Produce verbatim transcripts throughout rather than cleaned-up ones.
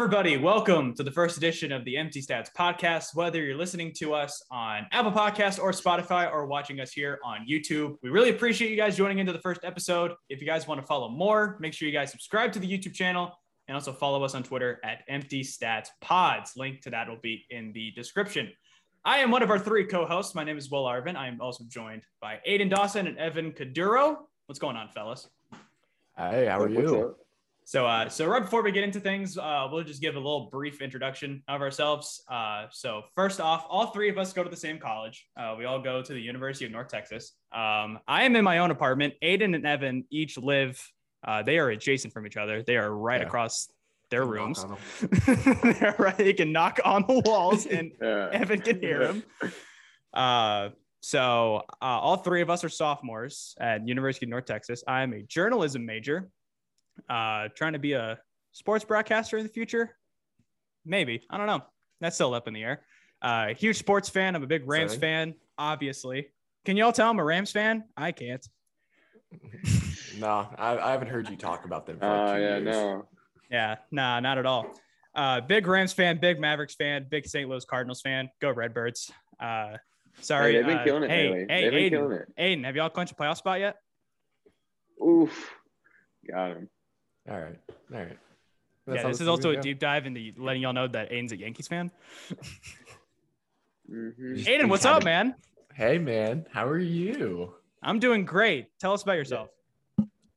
everybody. Welcome to the first edition of the Empty Stats Podcast. Whether you're listening to us on Apple Podcasts or Spotify or watching us here on YouTube, we really appreciate you guys joining into the first episode. If you guys want to follow more, make sure you guys subscribe to the YouTube channel and also follow us on Twitter at Empty Stats Pods. Link to that will be in the description. I am one of our three co-hosts. My name is Will Arvin. I am also joined by Aiden Dawson and Evan Kaduro. What's going on, fellas? Hey, how are you? So, uh, so right before we get into things, uh, we'll just give a little brief introduction of ourselves. Uh, so first off, all three of us go to the same college. Uh, we all go to the University of North Texas. Um, I am in my own apartment. Aiden and Evan each live. Uh, they are adjacent from each other. They are right yeah. across their rooms. They're right. They can knock on the walls and yeah. Evan can hear them. Uh, so uh, all three of us are sophomores at University of North Texas. I'm a journalism major. Uh, trying to be a sports broadcaster in the future, maybe. I don't know. That's still up in the air. Uh, huge sports fan. I'm a big Rams Sorry. fan, obviously. Can y'all tell I'm a Rams fan? I can't. no, I, I haven't heard you talk about them. Oh uh, yeah, years. no. Yeah, nah, not at all. Uh, big Rams fan, big Mavericks fan, big Saint Louis Cardinals fan. Go Redbirds. Uh, sorry. Hey, they've been uh, killing it. Hey, anyway. hey, Aiden, killing it. Aiden, have y'all clinched a playoff spot yet? Oof, got him. All right. All right. That's yeah, this is also a go. deep dive into letting y'all know that Aiden's a Yankees fan. mm-hmm. Aiden, what's up, man? Hey, man. How are you? I'm doing great. Tell us about yourself.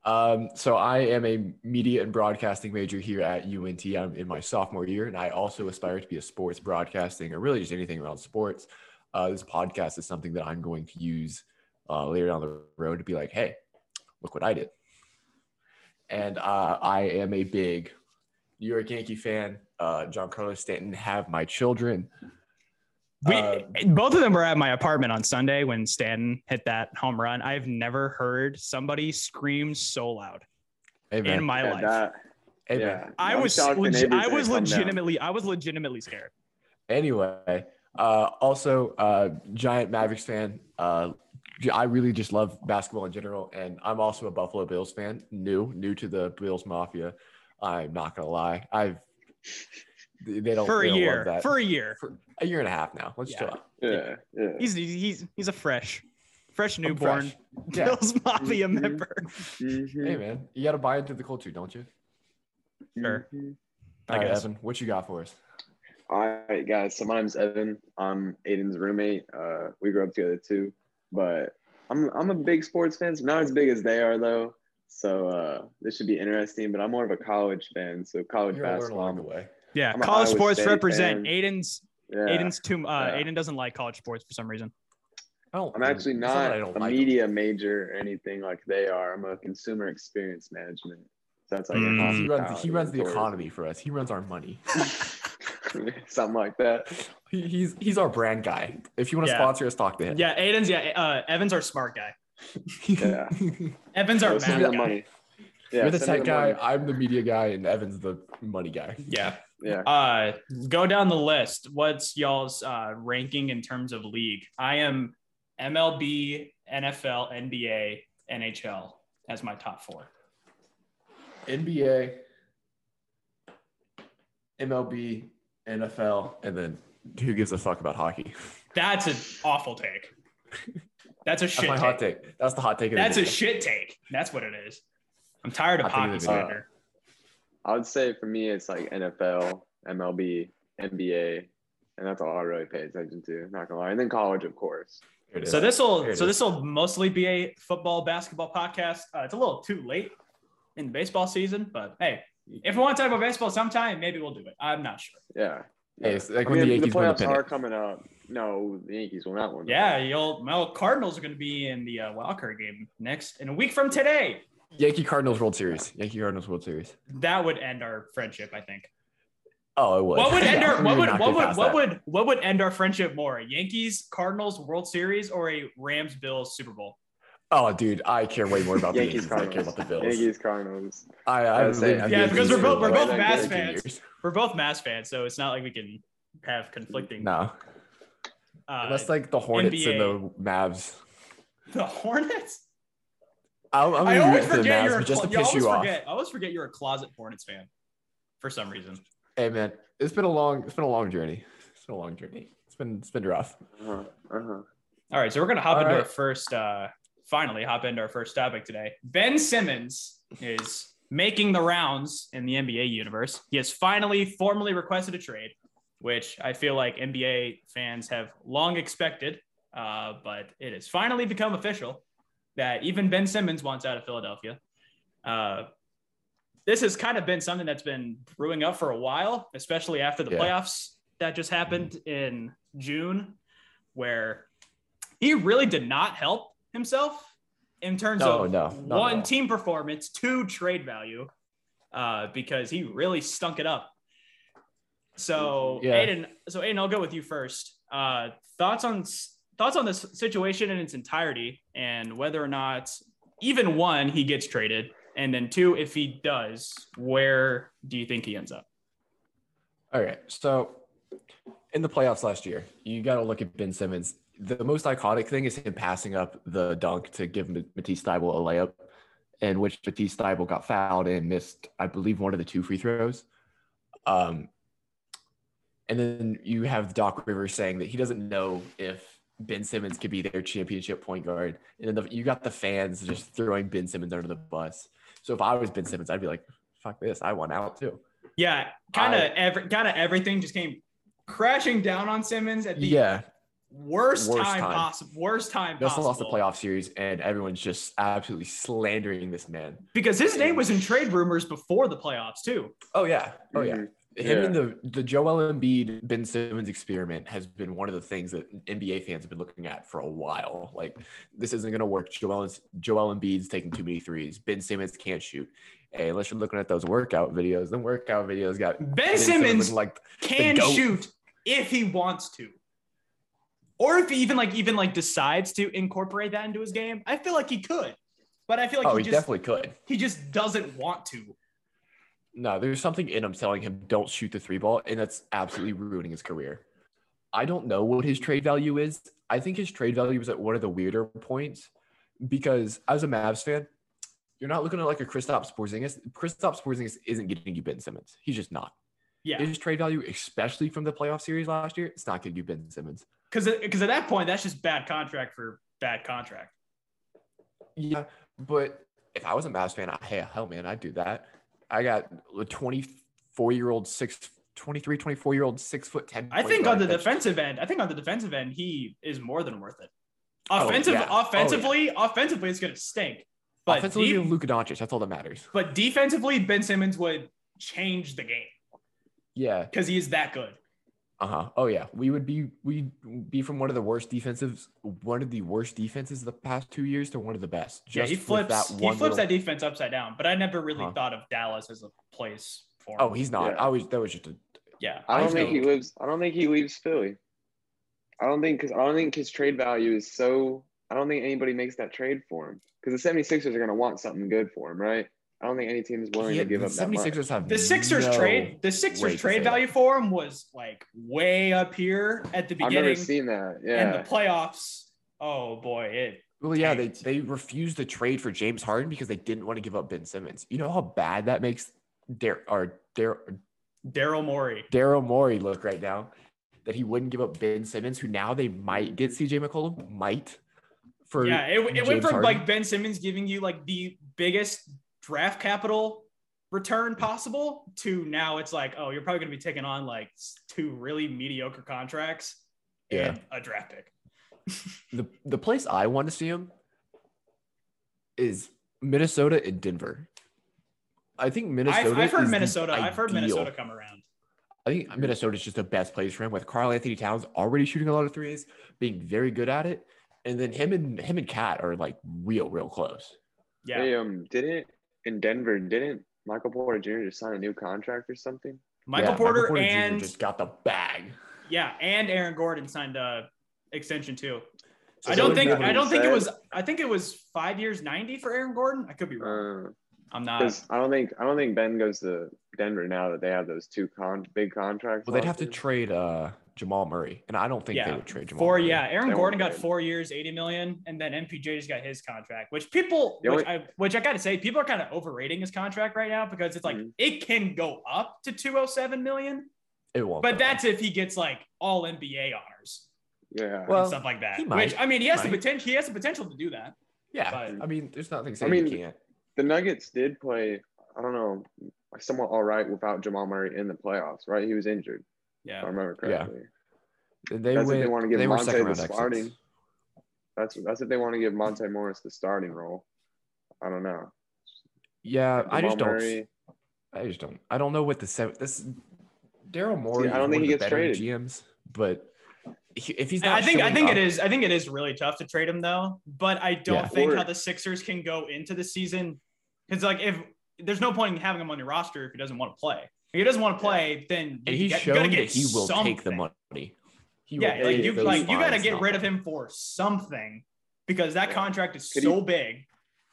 Um, so I am a media and broadcasting major here at U N T. I'm in my sophomore year, and I also aspire to be a sports broadcasting or really just anything around sports. Uh, this podcast is something that I'm going to use uh, later down the road to be like, hey, look what I did. And uh, I am a big New York Yankee fan. Uh, Giancarlo Stanton have my children. We, uh, both of them were at my apartment on Sunday when Stanton hit that home run. I've never heard somebody scream so loud amen. in my yeah, life. That, amen. Yeah. I was, legi- I was legitimately, down. I was legitimately scared. Anyway, uh, also uh, giant Mavericks fan. Uh, I really just love basketball in general, and I'm also a Buffalo Bills fan. New, new to the Bills Mafia. I'm not gonna lie. I've they don't for a they don't year love that. for a year for a year and a half now. Let's chill out. Yeah. Yeah. yeah, he's he's he's a fresh, fresh newborn fresh. Yeah. Bills Mafia mm-hmm. member. Mm-hmm. Hey man, you gotta buy into the culture, don't you? Sure. Mm-hmm. All right, Evan, what you got for us? All right, guys. So my name's Evan. I'm Aiden's roommate. Uh, we grew up together too. But I'm I'm a big sports fan, so not as big as they are though. So uh, this should be interesting. But I'm more of a college fan, so college You're basketball along the way. Yeah, I'm college sports State represent. Fan. Aiden's yeah. Aiden's too. Uh, yeah. Aiden doesn't like college sports for some reason. Oh, I'm actually not I don't a like media them. major or anything like they are. I'm a consumer experience management. So that's like mm. he runs he runs the sports. economy for us. He runs our money. Something like that. He, he's he's our brand guy. If you want to yeah. sponsor us, talk to him. Yeah, Aiden's yeah. Uh, Evan's our smart guy. Yeah. Evan's our man guy. Money. Yeah, you're the tech guy. Money. I'm the media guy, and Evan's the money guy. Yeah. Yeah. Uh, go down the list. What's y'all's uh, ranking in terms of league? I am M L B, N F L, N B A, N H L as my top four. N B A, M L B. N F L, and then who gives a fuck about hockey? That's an awful take. That's a shit That's my take. hot take. That's the hot take. Of That's the a shit take. That's what it is. I'm tired of hot hockey. Uh, I would say for me, it's like N F L, M L B, N B A, and that's all I really pay attention to. Not gonna lie, and then college, of course. So this will so this will mostly be a football, basketball podcast. Uh, it's a little too late in the baseball season, but hey. If we want to talk about baseball sometime, maybe we'll do it. I'm not sure. Yeah. yeah. Hey, it's like I when mean, the Yankees the playoffs are coming up. No, the Yankees will not win. Yeah, you'll. Well, Cardinals are going to be in the uh, wild card game next in a week from today. Yankee Cardinals World Series. Yankee Cardinals World Series. That would end our friendship, I think. Oh, it would. What would end yeah, our what would what would what that. would what would end our friendship more? A Yankees Cardinals World Series or a Rams Bills Super Bowl? Oh, dude, I care way more about the Yankees than I care about the Bills. Yankees, Cardinals. I, I, I would say, yeah, because we're both we're both Mavs fans. We're both Mavs fans, so it's not like we can have conflicting. No, uh, unless like the Hornets N B A. And the Mavs. The Hornets. I'll, I'm I always forget you're just to piss you off. I always forget you're a closet Hornets fan for some reason. Hey man, it's been a long, it's been a long journey. It's been a long journey. It's been, it's been rough. Uh-huh. Uh-huh. All right. So we're going to hop All into right. our first, uh, finally hop into our first topic today. Ben Simmons is making the rounds in the N B A universe. He has finally formally requested a trade, which I feel like N B A fans have long expected. Uh, but it has finally become official that even Ben Simmons wants out of Philadelphia. Uh, this has kind of been something that's been brewing up for a while, especially after the yeah. playoffs that just happened in June, where he really did not help himself in terms no, of no, one, team performance, two, trade value, uh, because he really stunk it up. So yeah. Aiden, so Aiden, I'll go with you first. Uh, thoughts on thoughts on this situation in its entirety, and whether or not even one, he gets traded, and then two, if he does, where do you think he ends up? All right. So in the playoffs last year, you got to look at Ben Simmons. The most iconic thing is him passing up the dunk to give Matisse Thybulle a layup, in which Matisse Thybulle got fouled and missed, I believe, one of the two free throws. Um, and then you have Doc Rivers saying that he doesn't know if Ben Simmons could be their championship point guard. And then the, you got the fans just throwing Ben Simmons under the bus. So if I was Ben Simmons, I'd be like, fuck this, I want out too. Yeah, kind of every, kind of everything just came crashing down on Simmons at the yeah. Worst, worst time, time. possible. Worst time just possible. Just lost the playoff series, and everyone's just absolutely slandering this man. Because his name was in trade rumors before the playoffs, too. Oh, yeah. Oh, yeah. Mm-hmm. Him yeah. and the, the Joel Embiid, Ben Simmons experiment has been one of the things that N B A fans have been looking at for a while. Like, this isn't going to work. Joel, Joel Embiid's taking too many threes. Ben Simmons can't shoot. Hey, unless you're looking at those workout videos. The workout videos got Ben, ben Simmons, Simmons like can shoot if he wants to. Or if he even like even like decides to incorporate that into his game, I feel like he could, but I feel like oh, he, he just, definitely could. He just doesn't want to. No, there's something in him telling him don't shoot the three ball, and that's absolutely ruining his career. I don't know what his trade value is. I think his trade value is at one of the weirder points because as a Mavs fan, you're not looking at like a Kristaps Porzingis. Kristaps Porzingis isn't getting you Ben Simmons. He's just not. Yeah, his trade value, especially from the playoff series last year, it's not getting you Ben Simmons. Because because at that point, that's just bad contract for bad contract. Yeah, but if I was a Mavs fan, I, hey, hell, man, I'd do that. I got a twenty-four-year-old, six, twenty-three, twenty-four-year-old, six foot ten. I think on the bench. defensive end, I think on the defensive end, he is more than worth it. Offensive, oh, yeah. Offensively, oh, yeah. offensively, it's going to stink. But offensively, de- Luka Doncic, that's all that matters. But defensively, Ben Simmons would change the game. Yeah. Because he is that good. Uh-huh. Oh yeah. We would be we'd be from one of the worst defensives, one of the worst defenses of the past two years to one of the best. Just yeah, he flips that he flips little... that defense upside down, but I never really huh. thought of Dallas as a place for him. Oh, he's not. Yeah. I was that was just a yeah. I don't I think know. he lives I don't think he leaves Philly. I don't think because I don't think his trade value is so I don't think anybody makes that trade for him. Because the 76ers are gonna want something good for him, right? I don't think any team is willing yeah, to give the up that much. Have the Sixers no trade, the Sixers trade value that. for him was like way up here at the beginning. I've never seen that. Yeah. And the playoffs. Oh boy. It well, yeah, tanked. they they refused to trade for James Harden because they didn't want to give up Ben Simmons. You know how bad that makes Dar- or Dar- Daryl Morey. Daryl Morey look right now that he wouldn't give up Ben Simmons, who now they might get C J McCollum, might for yeah, it, it went from Harden. Like Ben Simmons giving you like the biggest draft capital return possible to now it's like, oh, you're probably going to be taking on like two really mediocre contracts and yeah. a draft pick. the The place I want to see him is Minnesota and Denver. I think Minnesota. I've, I've heard is Minnesota. I've heard Minnesota come around. I think Minnesota is just the best place for him with Karl-Anthony Towns already shooting a lot of threes, being very good at it, and then him and him and Kat are like real, real close. Yeah. They, um, didn't. In Denver, didn't Michael Porter Junior just sign a new contract or something? Michael yeah, Porter, Michael Porter and Junior just got the bag. Yeah, and Aaron Gordon signed a extension too. So I don't think I don't said. think it was I think it was five years ninety for Aaron Gordon. I could be wrong. Uh, I'm not. I don't think I don't think Ben goes to Denver now that they have those two con big contracts. Well, they'd have to trade uh Jamal Murray, and I don't think yeah. they would trade Jamal Four, Murray. Yeah, Aaron they Gordon got four years, eighty million, and then M P J just got his contract, which people, yeah, which, we, I, which I gotta say, people are kind of overrating his contract right now because it's like mm-hmm. it can go up to two hundred seven million. It won't, but that's if he gets like all N B A honors, yeah, well, and stuff like that. He might, which I mean, he has might. the potential. He has the potential to do that. Yeah, but, I mean, there's nothing saying I mean, he can't. The Nuggets did play, I don't know, somewhat all right without Jamal Murray in the playoffs, right? He was injured. Yeah, if I remember correctly. Yeah. They that's went, if they want to give Monte the starting. Exits. That's that's if they want to give Monte Morris the starting role. I don't know. Yeah, Jamal I just Murray. don't. I just don't. I don't know what the seven. This Daryl Morey. Yeah, I don't think he gets traded. G Ms, but he, if he's not, I think I think up, it is. I think it is really tough to trade him though. But I don't yeah, think or, how the Sixers can go into the season because like if there's no point in having him on your roster if he doesn't want to play. If he doesn't want to play, then you he's get, shown gotta get that he will something. take the money. He yeah, will like you like you got to get rid of him for something because that yeah. contract is Could so he, big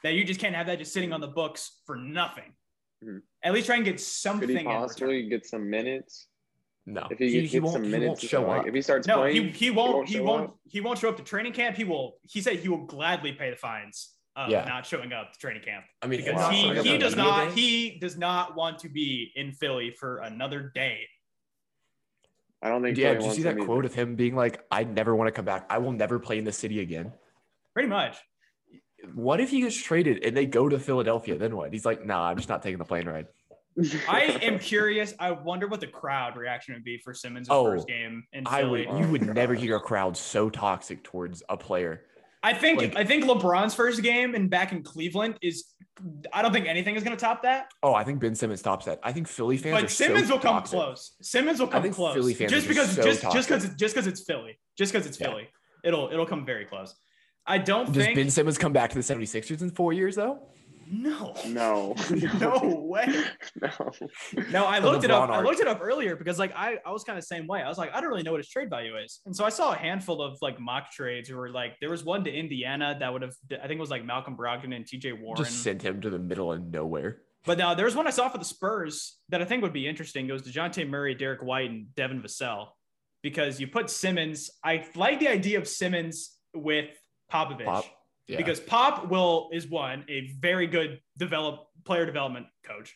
that you just can't have that just sitting on the books for nothing. Mm-hmm. At least try and get something. Could he possibly get some minutes? No, if he, he, gets he won't, some he minutes, won't show like, up. If he starts no, playing, he, he won't. He won't. He won't, he won't show up to training camp. He will. He said he will gladly pay the fines of yeah. not showing up to training camp. I mean, because wow. he, he does not. Days? He does not want to be in Philly for another day. I don't think. Yeah, did you see that quote either. of him being like, "I never want to come back. I will never play in the city again." Pretty much. What if he gets traded and they go to Philadelphia? Then what? He's like, "Nah, I'm just not taking the plane ride." I am curious. I wonder what the crowd reaction would be for Simmons' oh, first game in Philly. I would, you would oh, never hear a crowd so toxic towards a player. I think like, I think LeBron's first game and back in Cleveland is – I don't think anything is going to top that. Oh, I think Ben Simmons tops that. I think Philly fans but are Simmons so will come toxic. close. Simmons will come I think close. Philly fans just because so just because just just because it's Philly. Just because it's yeah. Philly. It'll it'll come very close. I don't Does think – Does Ben Simmons come back to the seventy-sixers in four years though? No, no, no way. No, no. I looked it up. Arc. I looked it up earlier because, like, I, I was kind of the same way. I was like, I don't really know what his trade value is, and so I saw a handful of like mock trades who were like, there was one to Indiana that would have, I think, it was like Malcolm Brogdon and T J Warren. Just sent him to the middle of nowhere. But now there was one I saw for the Spurs that I think would be interesting. It was DeJounte Murray, Derek White, and Devin Vassell, because you put Simmons. I like the idea of Simmons with Popovich. Pop. Yeah. Because Pop will is one a very good develop player development coach,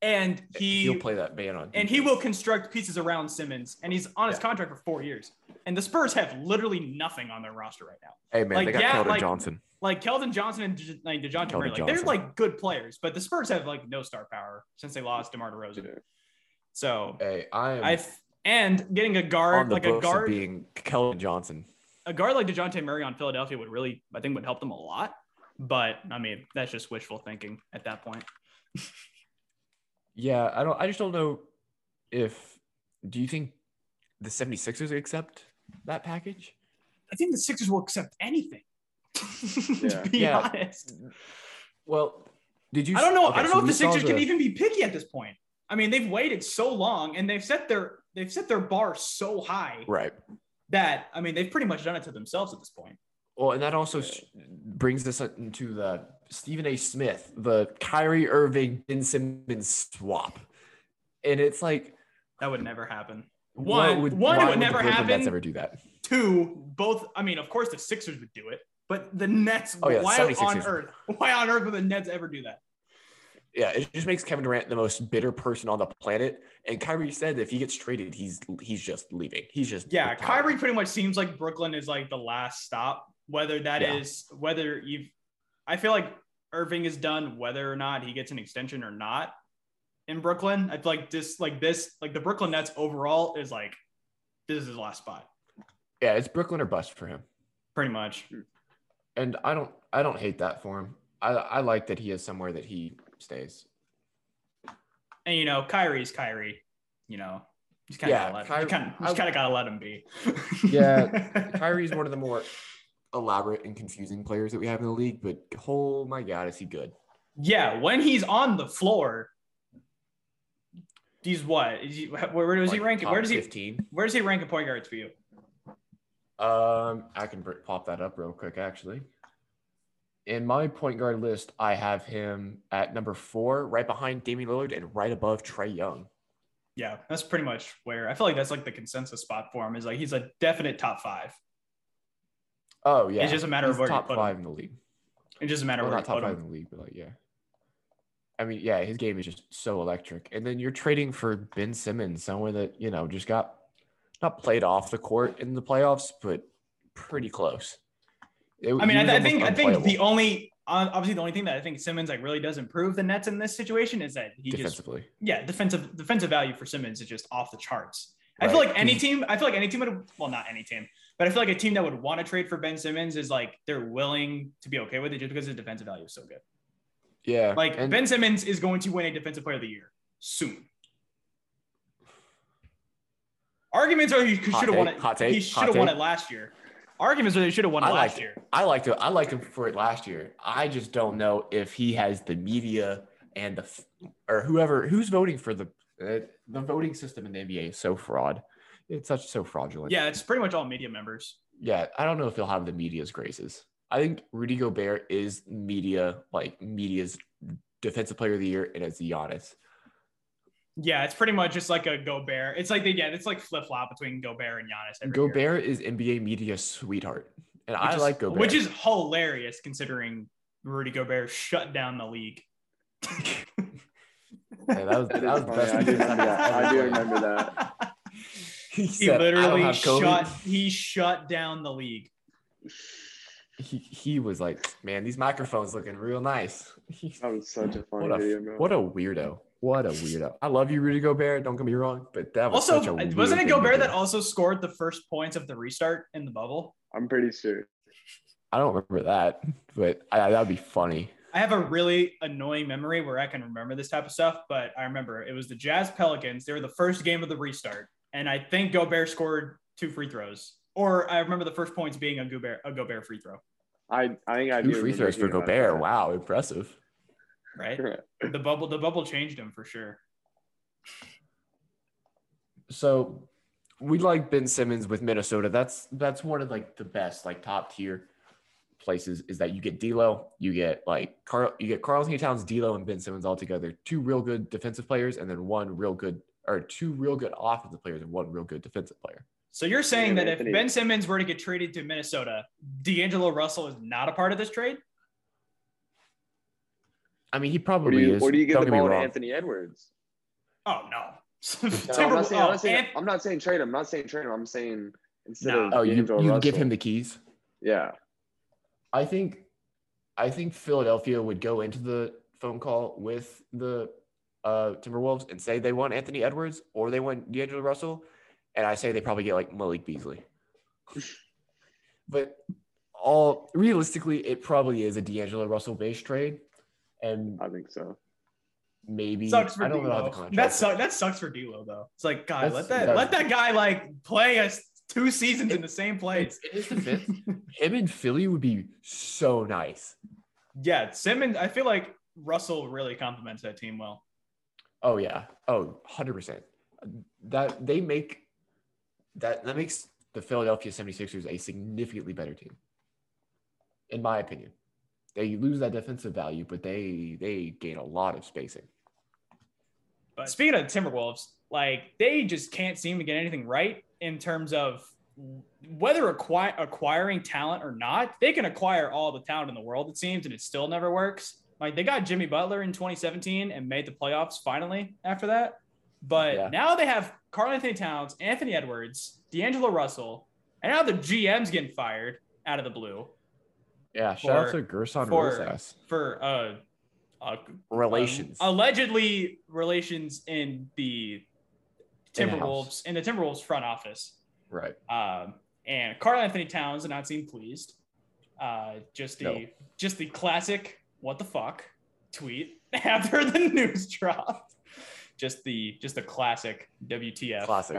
and he he'll play that man on, and he will construct pieces around Simmons, and he's on his yeah. contract for four years. And the Spurs have literally nothing on their roster right now. Hey man, like, they got yeah, Keldon like, Johnson, like Keldon Johnson and De, like DeJounte Murray, like Johnson. They're like good players, but the Spurs have like no star power since they lost DeMar DeRozan. Yeah. So hey, I I and getting a guard like a guard being Keldon Johnson. A guard like DeJounte Murray on Philadelphia would really, I think, would help them a lot. But, I mean, that's just wishful thinking at that point. yeah, I don't. I just don't know if – do you think the seventy-sixers accept that package? I think the Sixers will accept anything, yeah. to be yeah. honest. Well, did you – I don't know, okay, I don't so know if the Sixers the... can even be picky at this point. I mean, they've waited so long, and they've set their they've set their bar so high. Right. That, I mean, they've pretty much done it to themselves at this point. Well, and that also brings us into the Stephen A. Smith, the Kyrie Irving, Ben Simmons swap. And it's like... That would never happen. One, would, one it would, would never happen. Nets ever do that? Two, both... I mean, of course the Sixers would do it, but the Nets, oh, yeah, why on earth? Why on earth would the Nets ever do that? Yeah, it just makes Kevin Durant the most bitter person on the planet. And Kyrie said that if he gets traded, he's he's just leaving. He's just yeah. Retired. Kyrie pretty much seems like Brooklyn is like the last stop. Whether that yeah. is whether you've, I feel like Irving is done. Whether or not he gets an extension or not in Brooklyn, I feel like this like this like the Brooklyn Nets overall is like this is his last spot. Yeah, it's Brooklyn or bust for him, pretty much. And I don't I don't hate that for him. I I like that he has somewhere that he. Stays. And you know, Kyrie's Kyrie, you know, just kind yeah, of kind of got to let him be. yeah, Kyrie's one of the more elaborate and confusing players that we have in the league, but oh my God, is he good? Yeah, when he's on the floor, he's what? Is he, where, where does like he rank? Where does he? fifteen. Where does he rank in point guards for you? Um, I can pop that up real quick, actually. In my point guard list, I have him at number four, right behind Damian Lillard and right above Trae Young. Yeah, that's pretty much where I feel like that's like the consensus spot for him, is like he's a definite top five. Oh yeah, it's just a matter he's of where top you put five him. in the league. It's just a matter well, of where not you top put five him. in the league, but like yeah. I mean, yeah, his game is just so electric. And then you're trading for Ben Simmons, someone that, you know, just got not played off the court in the playoffs, but pretty close. It, I mean, I, th- I think unplayable. I think the only obviously the only thing that I think Simmons like really does improve the Nets in this situation is that he defensively. just yeah defensive defensive value for Simmons is just off the charts. Right. I feel like any team, I feel like any team would well not any team, but I feel like a team that would want to trade for Ben Simmons is like they're willing to be okay with it just because his defensive value is so good. Yeah, like and Ben Simmons is going to win a Defensive Player of the Year soon. Arguments are he should have won it. Hot take, he should have won it last year. Arguments are they should have won it last year. I liked it. I liked him for it last year. I just don't know if he has the media and the or whoever who's voting for the uh, the voting system in the N B A is so fraud. It's such so fraudulent. Yeah, it's pretty much all media members. Yeah, I don't know if he'll have the media's graces. I think Rudy Gobert is media, like media's defensive player of the year, and it's Giannis. Yeah, it's pretty much just like a Gobert. It's like they get yeah, it's like flip flop between Gobert and Giannis. Every Gobert year. is N B A media sweetheart, and which I is, like Gobert, which is hilarious considering Rudy Gobert shut down the league. yeah, that was that, that was funny. Best I, do that. I do remember that. He, he said, literally shut he shut down the league. He, he was like, man, these microphones looking real nice. That was such a funny what a, video, man. What a weirdo. What a weirdo. I love you, Rudy Gobert. Don't get me wrong, but that was also, such a weird wasn't it Gobert that also scored the first points of the restart in the bubble? I'm pretty sure. I don't remember that, but that would be funny. I have a really annoying memory where I can remember this type of stuff, but I remember it was the Jazz Pelicans. They were the first game of the restart, and I think Gobert scored two free throws. Or I remember the first points being a Gobert, a Gobert free throw. I, I think I do. Two free throws for Gobert. Wow, impressive. Right? The bubble the bubble changed him for sure. So we like Ben Simmons with Minnesota. That's that's one of like the best, like top tier places is that you get D'Lo, you get like Carl, you get Karl-Anthony Towns, D'Lo, and Ben Simmons all together. Two real good defensive players, and then one real good or two real good offensive players and one real good defensive player. So you're saying that if Ben Simmons were to get traded to Minnesota, D'Angelo Russell is not a part of this trade? I mean, he probably or you, is. Or do you give Don't the ball to Anthony Edwards? Oh, no. no I'm, not saying, I'm, not saying, Ant- I'm not saying trade him. I'm not saying trade him. I'm saying instead no. of oh, you, you give him the keys? Yeah. I think I think Philadelphia would go into the phone call with the uh, Timberwolves and say they want Anthony Edwards or they want D'Angelo Russell. And I say they probably get like Malik Beasley. But all realistically, it probably is a D'Angelo Russell-based trade. And I think so. Maybe sucks for I don't D-Lo. know how the contract. That sucks. That sucks for D'Lo though. It's like God, let that let that guy like play us two seasons it, in the same place. It, it is the fifth. Him and Philly would be so nice. Yeah, Simmons. I feel like Russell really compliments that team well. Oh yeah. Oh, one hundred percent. That they make that that makes the Philadelphia seventy-sixers a significantly better team, in my opinion. They lose that defensive value, but they they gain a lot of spacing. But speaking of the Timberwolves, like they just can't seem to get anything right in terms of whether acquire, acquiring talent or not. They can acquire all the talent in the world, it seems, and it still never works. Like they got Jimmy Butler in twenty seventeen and made the playoffs finally after that. But yeah. Now they have Karl-Anthony Towns, Anthony Edwards, D'Angelo Russell, and now the G M's getting fired out of the blue. Yeah, shout for, out to Gerson Rosas for uh, uh, relations, um, allegedly relations in the Timberwolves in, in the Timberwolves front office, right? Um, and Karl-Anthony Towns did not seem pleased. Uh, just the no. just the classic "what the fuck" tweet after the news dropped. Just the just the classic W T F. Classic.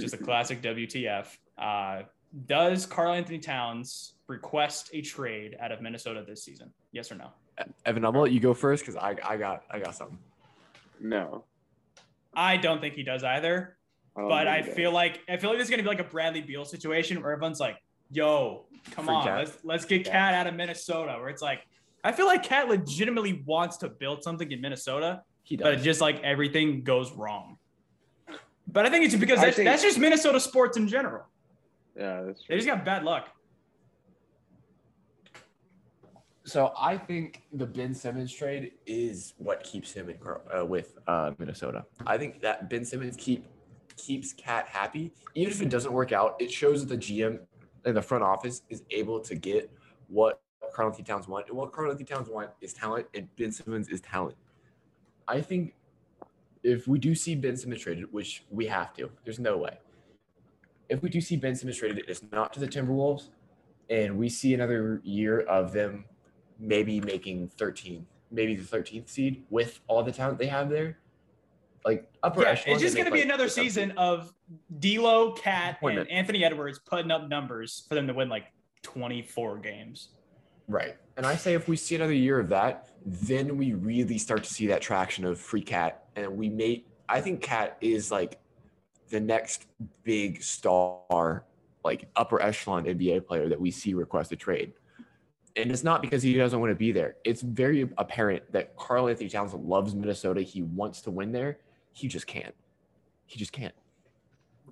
Just a classic W T F. Uh, does Karl-Anthony Towns request a trade out of Minnesota this season? Yes or no? Evan, I'm gonna let you go first because I, I got I got something. No, I don't think he does either. I but I feel does. like I feel like it's gonna be like a Bradley Beal situation where everyone's like, "Yo, come Free on, Cat. let's let's get Cat out of Minnesota." Where it's like, I feel like Cat legitimately wants to build something in Minnesota, he does. but just like everything goes wrong. But I think it's because that's, think, that's just Minnesota sports in general. Yeah, that's true. They just got bad luck. So I think the Ben Simmons trade is what keeps him in, uh, with uh, Minnesota. I think that Ben Simmons keep keeps Cat happy. Even if it doesn't work out, it shows that the G M and the front office is able to get what Karl-Anthony Towns want. And what Karl-Anthony Towns want is talent, and Ben Simmons is talent. I think if we do see Ben Simmons traded, which we have to, there's no way. If we do see Ben Simmons traded, it's not to the Timberwolves, and we see another year of them maybe making thirteen, maybe the thirteenth seed with all the talent they have there. Like upper yeah, echelon. It's just going to be like another season of D'Lo, Cat, and Anthony Edwards putting up numbers for them to win like twenty-four games. Right. And I say if we see another year of that, then we really start to see that traction of free Cat. And we may – I think Cat is like the next big star, like upper echelon N B A player that we see request a trade. And it's not because he doesn't want to be there. It's very apparent that Karl-Anthony Towns loves Minnesota. He wants to win there. He just can't. He just can't.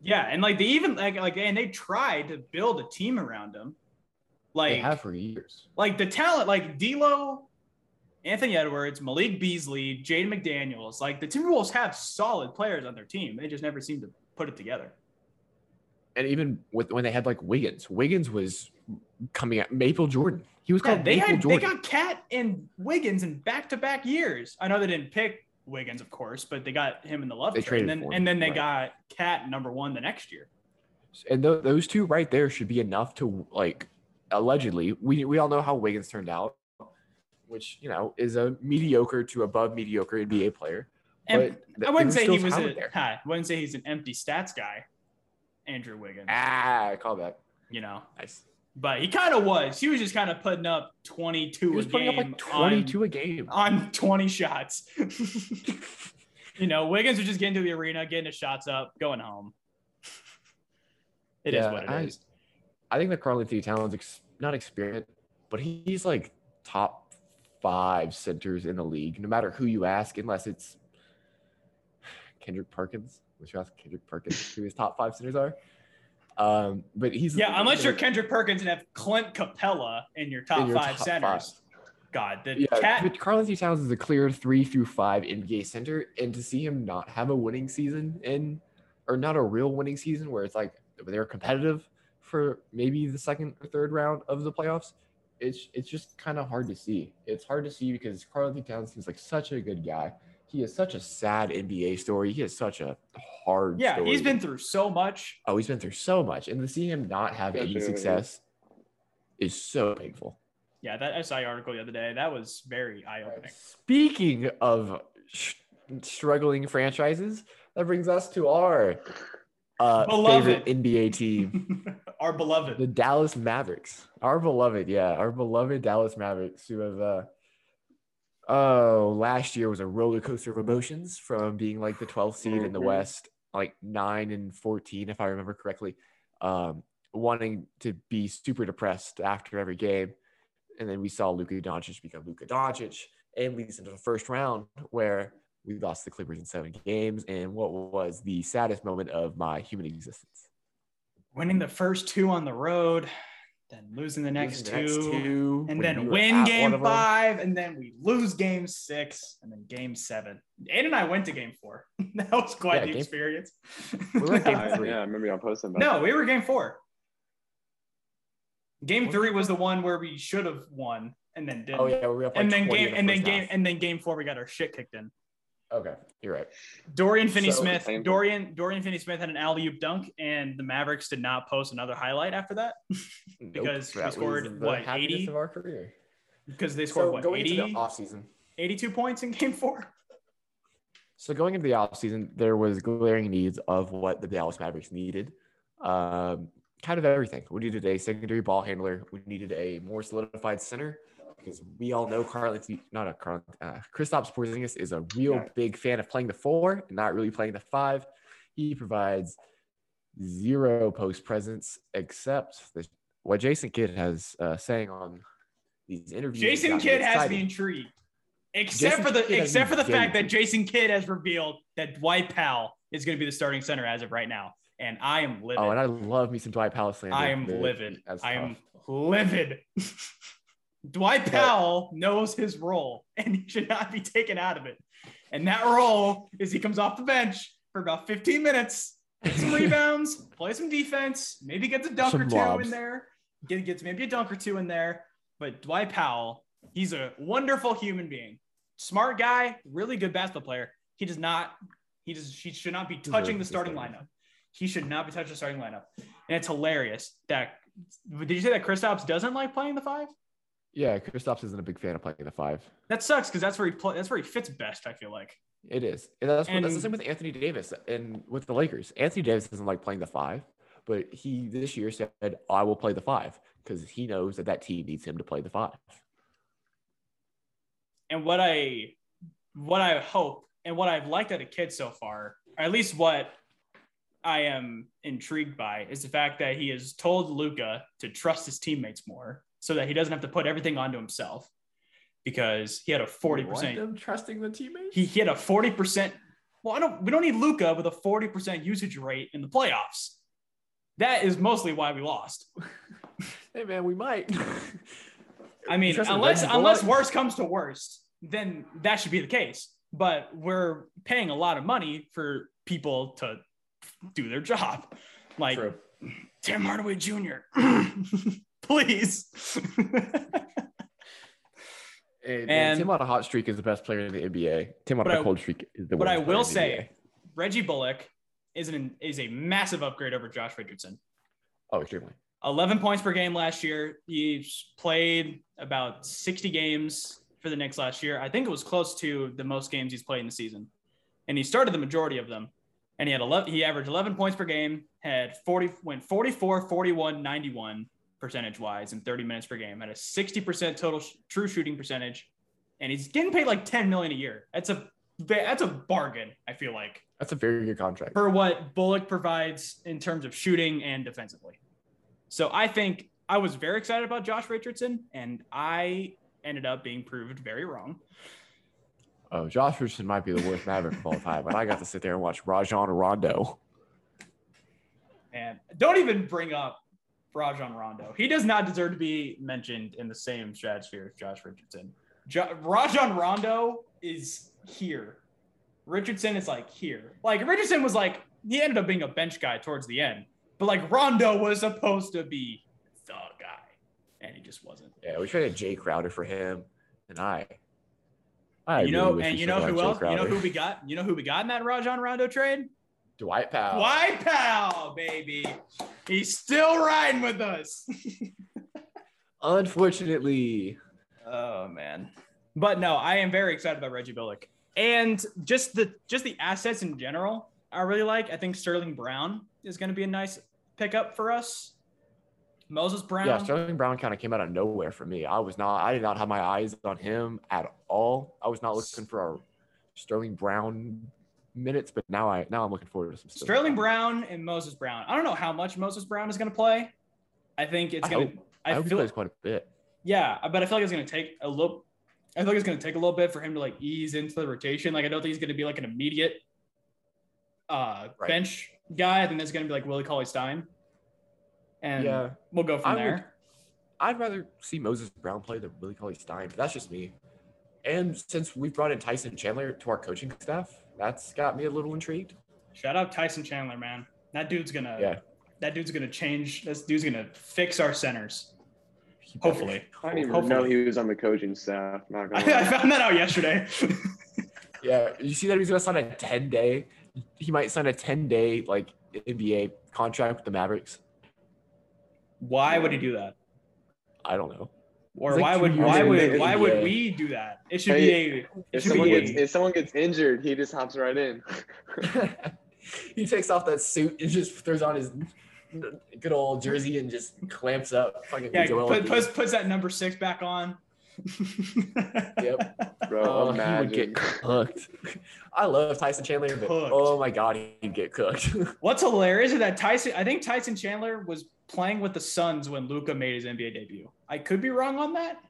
Yeah, and like they even like like and they tried to build a team around him. Like they have for years. Like the talent, like D'Lo, Anthony Edwards, Malik Beasley, Jaden McDaniels. Like the Timberwolves have solid players on their team. They just never seem to put it together. And even with when they had like Wiggins, Wiggins was coming at Maple Jordan. He was yeah, called they Maple had, Jordan. They got Cat and Wiggins in back-to-back years. I know they didn't pick Wiggins, of course, but they got him in the love they trade. Traded and then, for him, and then they right. got Cat number one the next year. And th- those two right there should be enough to, like, allegedly, we we all know how Wiggins turned out, which, you know, is a mediocre to above mediocre N B A player. And but I wouldn't say he was a – I wouldn't say he's an empty stats guy, Andrew Wiggins. Ah, call that. You know. Nice. But he kind of was. He was just kind of putting up twenty-two a game. He was putting up like twenty-two on, a game. On twenty shots. You know, Wiggins was just getting to the arena, getting his shots up, going home. It yeah, is what it I, is. I think that Karl-Anthony Towns, ex- not experienced, but he, he's like top five centers in the league, no matter who you ask, unless it's Kendrick Perkins. Unless you ask Kendrick Perkins who his top five centers are. Um, but he's yeah. Unless you're Kendrick Perkins and have Clint Capella in your top in your five top centers, five. God, the yeah, Cat. But Karl-Anthony Towns is a clear three through five N B A center, and to see him not have a winning season and or not a real winning season where it's like they're competitive for maybe the second or third round of the playoffs, it's it's just kind of hard to see. It's hard to see because Karl-Anthony Towns seems like such a good guy. He is such a sad N B A story. He is such a hard yeah, story. Yeah, he's been through so much. Oh, he's been through so much. And to see him not have any success is so painful. Yeah, that S I article the other day, that was very eye-opening. Speaking of sh- struggling franchises, that brings us to our uh, favorite N B A team. Our beloved. The Dallas Mavericks. Our beloved, yeah. Our beloved Dallas Mavericks who have uh, – Oh, last year was a roller coaster of emotions from being like the twelfth seed in the West, like nine and fourteen, if I remember correctly, um, wanting to be super depressed after every game. And then we saw Luka Doncic become Luka Doncic and lead us into the first round where we lost the Clippers in seven games. And what was the saddest moment of my human existence? Winning the first two on the road. Then losing the next, losing the two, next two, and then we win game five, and then we lose game six, and then game seven. Aiden and I went to game four. That was quite yeah, the game, experience. We were at game three. Yeah, I remember y'all posting about No, that. We were game four. Game three was the one where we should have won and then didn't. Oh, yeah, we were up like and then game the and then game half. And then game four we got our shit kicked in. Okay, you're right. Dorian Finney-Smith. So Dorian Dorian Finney-Smith had an alley-oop dunk, and the Mavericks did not post another highlight after that because nope, that we scored what eighty of our career. Because they scored so what going eighty into the offseason, eighty-two points in game four. So going into the offseason, there was glaring needs of what the Dallas Mavericks needed, um, kind of everything. We needed a secondary ball handler. We needed a more solidified center. Because we all know Karl-Anthony, not a Karl, uh, Kristaps Porzingis is a real yeah. big fan of playing the four and not really playing the five. He provides zero post presence, except the, what Jason Kidd has uh, saying on these interviews. Jason Kidd has me intrigued, except Jason for the Kidd except for the fact that Jason Kidd has revealed that Dwight Powell is going to be the starting center as of right now. And I am livid. Oh, and I love me some Dwight Powell slander. I am the, livid. I am livid. Dwight Powell but, knows his role, and he should not be taken out of it. And that role is he comes off the bench for about fifteen minutes, get some rebounds, play some defense, maybe gets a dunk or two lobs. in there, get, gets maybe a dunk or two in there. But Dwight Powell, he's a wonderful human being, smart guy, really good basketball player. He does not, he does, he should not be touching the starting lineup. He should not be touching the starting lineup. And it's hilarious that, did you say that Kristaps doesn't like playing the five? Yeah, Kristaps isn't a big fan of playing the five. That sucks because that's where he play, that's where he fits best, I feel like. It is. And that's, and that's the same with Anthony Davis and with the Lakers. Anthony Davis doesn't like playing the five, but he this year said, I will play the five because he knows that that team needs him to play the five. And what I what I hope and what I've liked at a kid so far, or at least what I am intrigued by, is the fact that he has told Luka to trust his teammates more, so that he doesn't have to put everything onto himself, because he had a forty percent him trusting the teammates. He hit a forty percent. Well, I don't, we don't need Luka with a forty percent usage rate in the playoffs. That is mostly why we lost. Hey man, we might, I mean, unless, unless worse comes to worst, then that should be the case, but we're paying a lot of money for people to do their job. Like True. Tim Hardaway Junior Please. and, and Tim on a hot streak is the best player in the N B A. Tim on a I, cold streak is the worst. But I will say, Reggie Bullock is an is a massive upgrade over Josh Richardson. Oh, extremely. eleven points per game last year. He's played about sixty games for the Knicks last year. I think it was close to the most games he's played in the season, and he started the majority of them. And he had eleven. He averaged eleven points per game. Had forty. Went forty-four, forty-one, ninety-one. Percentage wise in thirty minutes per game at a sixty percent total sh- true shooting percentage. And he's getting paid like ten million a year. That's a, that's a bargain. I feel like that's a very good contract for what Bullock provides in terms of shooting and defensively. So I think I was very excited about Josh Richardson, and I ended up being proved very wrong. Oh, Josh Richardson might be the worst Maverick of all time, but I got to sit there and watch Rajon Rondo. And don't even bring up Rajon Rondo. He does not deserve to be mentioned in the same stratosphere as Josh Richardson. Jo- Rajon Rondo is here. Richardson is like here. Like Richardson was like, he ended up being a bench guy towards the end, but like Rondo was supposed to be the guy, and he just wasn't. Yeah, we traded Jay Crowder for him, and I, I you know, really and you know who else? You know who we got? You know who we got in that Rajon Rondo trade? Dwight Powell. Dwight Powell, baby. He's still riding with us. Unfortunately. Oh, man. But no, I am very excited about Reggie Bullock. And just the just the assets in general, I really like. I think Sterling Brown is going to be a nice pickup for us. Moses Brown. Yeah, Sterling Brown kind of came out of nowhere for me. I was not – I did not have my eyes on him at all. I was not looking for a Sterling Brown – minutes, but now I now I'm looking forward to some stuff. Sterling Brown and Moses Brown. I don't know how much Moses Brown is going to play. I think it's going to. I, I hope feel he plays quite a bit. Yeah, but I feel like it's going to take a little. I feel like it's going to take a little bit for him to like ease into the rotation. Like I don't think he's going to be like an immediate uh, right. bench guy. I think that's going to be like Willie Cauley-Stein, and yeah. we'll go from I there. Would, I'd rather see Moses Brown play than Willie Cauley-Stein. But that's just me. And since we've brought in Tyson Chandler to our coaching staff, that's got me a little intrigued. Shout out Tyson Chandler, man. That dude's gonna yeah. that dude's gonna change. This dude's gonna fix our centers. Hopefully. I didn't even Hopefully. know he was on the coaching staff. Not gonna I, I found that out yesterday. Yeah. You see that he's gonna sign a ten-day. He might sign a ten-day like N B A contract with the Mavericks. Why would he do that? I don't know. Or like why would why would why would we do that? It should hey, be a. It if, should someone be a gets, if someone gets injured, he just hops right in. He takes off that suit and just throws on his good old jersey and just clamps up. Fucking yeah, Joel put, puts puts that number six back on. Yep, bro. Oh, he would get cooked. I love Tyson Chandler, but cooked. Oh my god, he'd get cooked. What's hilarious is that Tyson. I think Tyson Chandler was playing with the Suns when Luka made his N B A debut. I could be wrong on that,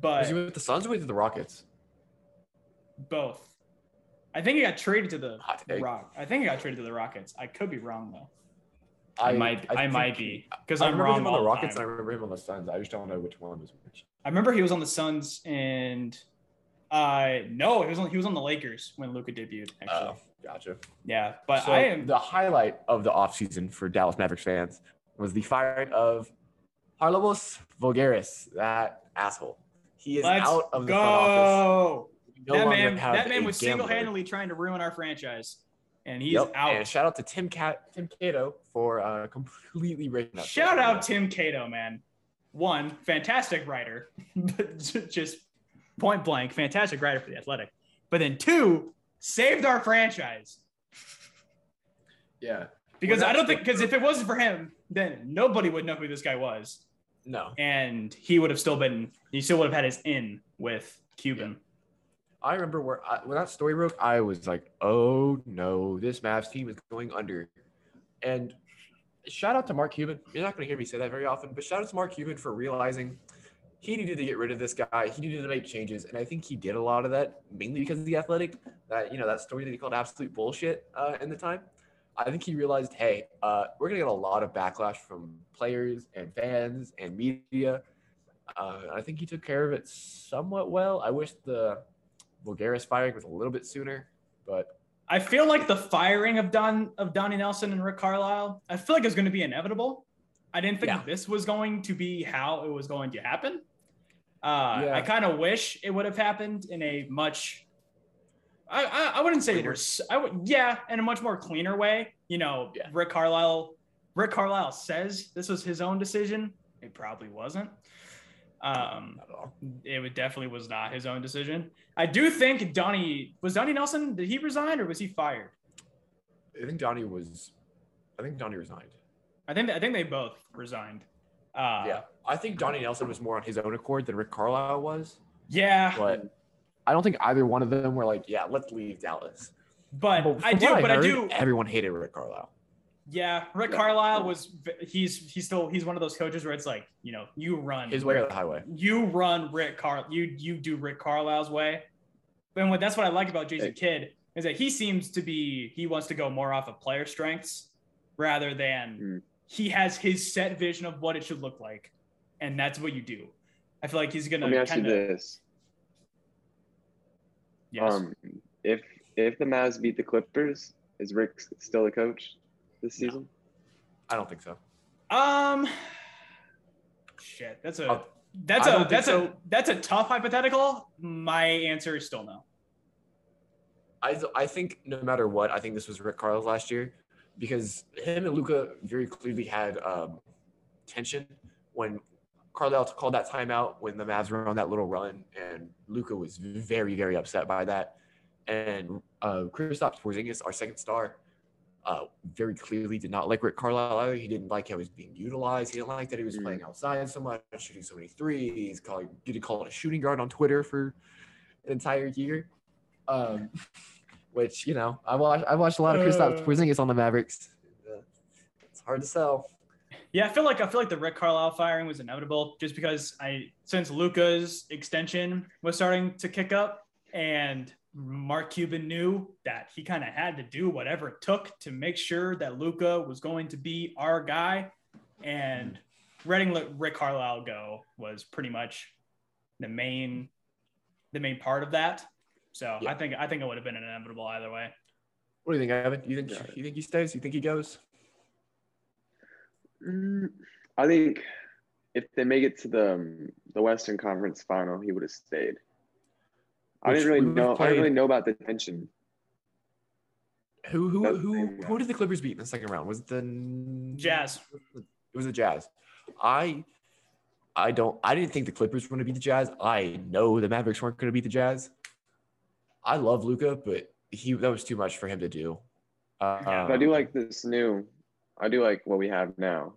but was he with the Suns or with the Rockets? Both. I think he got traded to the Rock. I think he got traded to the Rockets. I could be wrong though. I, I might. I, I might be because I'm wrong. I remember him on the Rockets. And I remember him on the Suns. I just don't know which one was which. I remember he was on the Suns, and uh, no, he was on, he was on the Lakers when Luka debuted. Actually, oh, gotcha. Yeah, but so I am the highlight of the offseason for Dallas Mavericks fans was the firing of Harlobos Voulgaris, that asshole. He is Let's out of the go. front office. No that man, that man was gambler. single-handedly trying to ruin our franchise, and he's yep. out. And shout out to Tim Cat, Tim Cato for uh, completely breaking up. Shout out Tim Cato, man. One fantastic writer, but just point blank, fantastic writer for The Athletic. But then two saved our franchise. Yeah, because I don't think because if it wasn't for him, then nobody would know who this guy was. No, and he would have still been. He still would have had his in with Cuban. Yeah. I remember where I, when that story broke, I was like, oh, no, this Mavs team is going under. And shout out to Mark Cuban. You're not going to hear me say that very often, but shout out to Mark Cuban for realizing he needed to get rid of this guy. He needed to make changes. And I think he did a lot of that, mainly because of The Athletic, that, you know, that story that he called absolute bullshit uh, in the time. I think he realized, hey, uh, we're going to get a lot of backlash from players and fans and media. Uh, I think he took care of it somewhat well. I wish the Voulgaris firing was a little bit sooner, but I feel like the firing of Don of Donnie Nelson and Rick Carlisle, I feel like it's going to be inevitable. I didn't think yeah. this was going to be how it was going to happen. Uh, yeah. I kind of wish it would have happened in a much, I I, I wouldn't say worse. I would, yeah, in a much more cleaner way. You know, yeah. Rick Carlisle, Rick Carlisle says this was his own decision. It probably wasn't. Um, Not at all. It would definitely was not his own decision. I do think Donnie was Donnie Nelson. Did he resign or was he fired? I think Donnie was. I think Donnie resigned. I think I think they both resigned. Uh, yeah, I think Donnie Nelson was more on his own accord than Rick Carlisle was. Yeah, but I don't think either one of them were like, yeah, let's leave Dallas. But, but I do. I but heard, I do. Everyone hated Rick Carlisle. Yeah, Rick yeah. Carlisle was he's he's still he's one of those coaches where it's like, you know, you run his way or the highway. You run Rick Car you you do Rick Carlisle's way. And what that's what I like about Jason Kidd is that he seems to be he wants to go more off of player strengths rather than mm. he has his set vision of what it should look like. And that's what you do. I feel like he's gonna Let me ask kinda, you this. Yes. Um if if the Mavs beat the Clippers, is Rick still a coach this season? No. I don't think so. Um, shit, that's a that's a that's so. a that's a tough hypothetical. My answer is still no. I I think no matter what, I think this was Rick Carlisle last year, because him and Luka very clearly had um, tension when Carlisle called that timeout when the Mavs were on that little run, and Luka was very very upset by that, and uh, Kristaps Porzingis, our second star, Uh, very clearly did not like Rick Carlisle either. He didn't like how he was being utilized. He didn't like that he was mm-hmm. playing outside so much, shooting so many threes, calling, did he call it a shooting guard on Twitter for an entire year. Um, which, you know, I watched I watched a lot of Kristaps uh, Porzingis on the Mavericks. It's hard to sell. Yeah, I feel like I feel like the Rick Carlisle firing was inevitable just because I since Luka's extension was starting to kick up and Mark Cuban knew that he kind of had to do whatever it took to make sure that Luka was going to be our guy, and letting Rick Carlisle go was pretty much the main, the main part of that. So yeah. I think I think it would have been inevitable either way. What do you think, Evan? You think you think he stays? You think he goes? Mm, I think if they make it to the the Western Conference Final, he would have stayed. Which I didn't really know. Played. I didn't really know about the tension. Who who who who did the Clippers beat in the second round? Was it the Jazz? It was the Jazz. I I don't. I didn't think the Clippers were going to beat the Jazz. I know the Mavericks weren't going to beat the Jazz. I love Luka, but he that was too much for him to do. Uh, yeah, I do like this new. I do like what we have now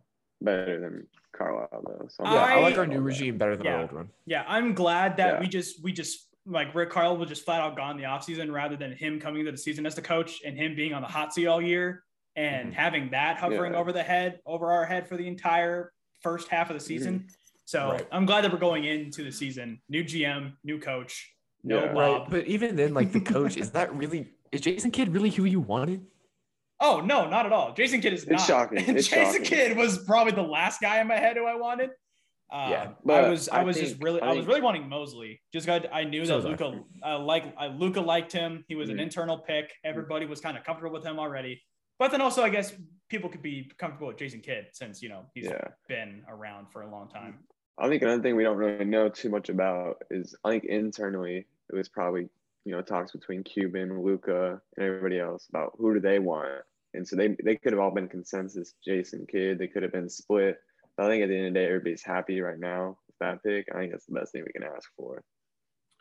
better than Carlisle though. So yeah, I, I like our new regime better than yeah, our old one. Yeah, I'm glad that yeah. we just we just. Like Rick Carlisle was just flat out gone the offseason rather than him coming into the season as the coach and him being on the hot seat all year and mm-hmm. having that hovering yeah. over the head, over our head for the entire first half of the season. Mm-hmm. So right. I'm glad that we're going into the season. New G M, new coach, no yeah. Bob. Right. But even then, like the coach, is that really Is Jason Kidd really who you wanted? Oh, no, not at all. Jason Kidd is it's not. Shocking. It's Jason shocking. Kidd was probably the last guy in my head who I wanted. Um, yeah, but I was I, I was think, just really I, I was really wanting Mosley. Just got I knew so that Luka I like I, Luka liked him. He was mm-hmm. an internal pick. Everybody was kind of comfortable with him already. But then also I guess people could be comfortable with Jason Kidd since, you know, he's yeah. been around for a long time. I think another thing we don't really know too much about is I think internally it was probably, you know, talks between Cuban, Luka, and everybody else about who do they want. And so they they could have all been consensus Jason Kidd. They could have been split. I think at the end of the day, everybody's happy right now with that pick. I think that's the best thing we can ask for.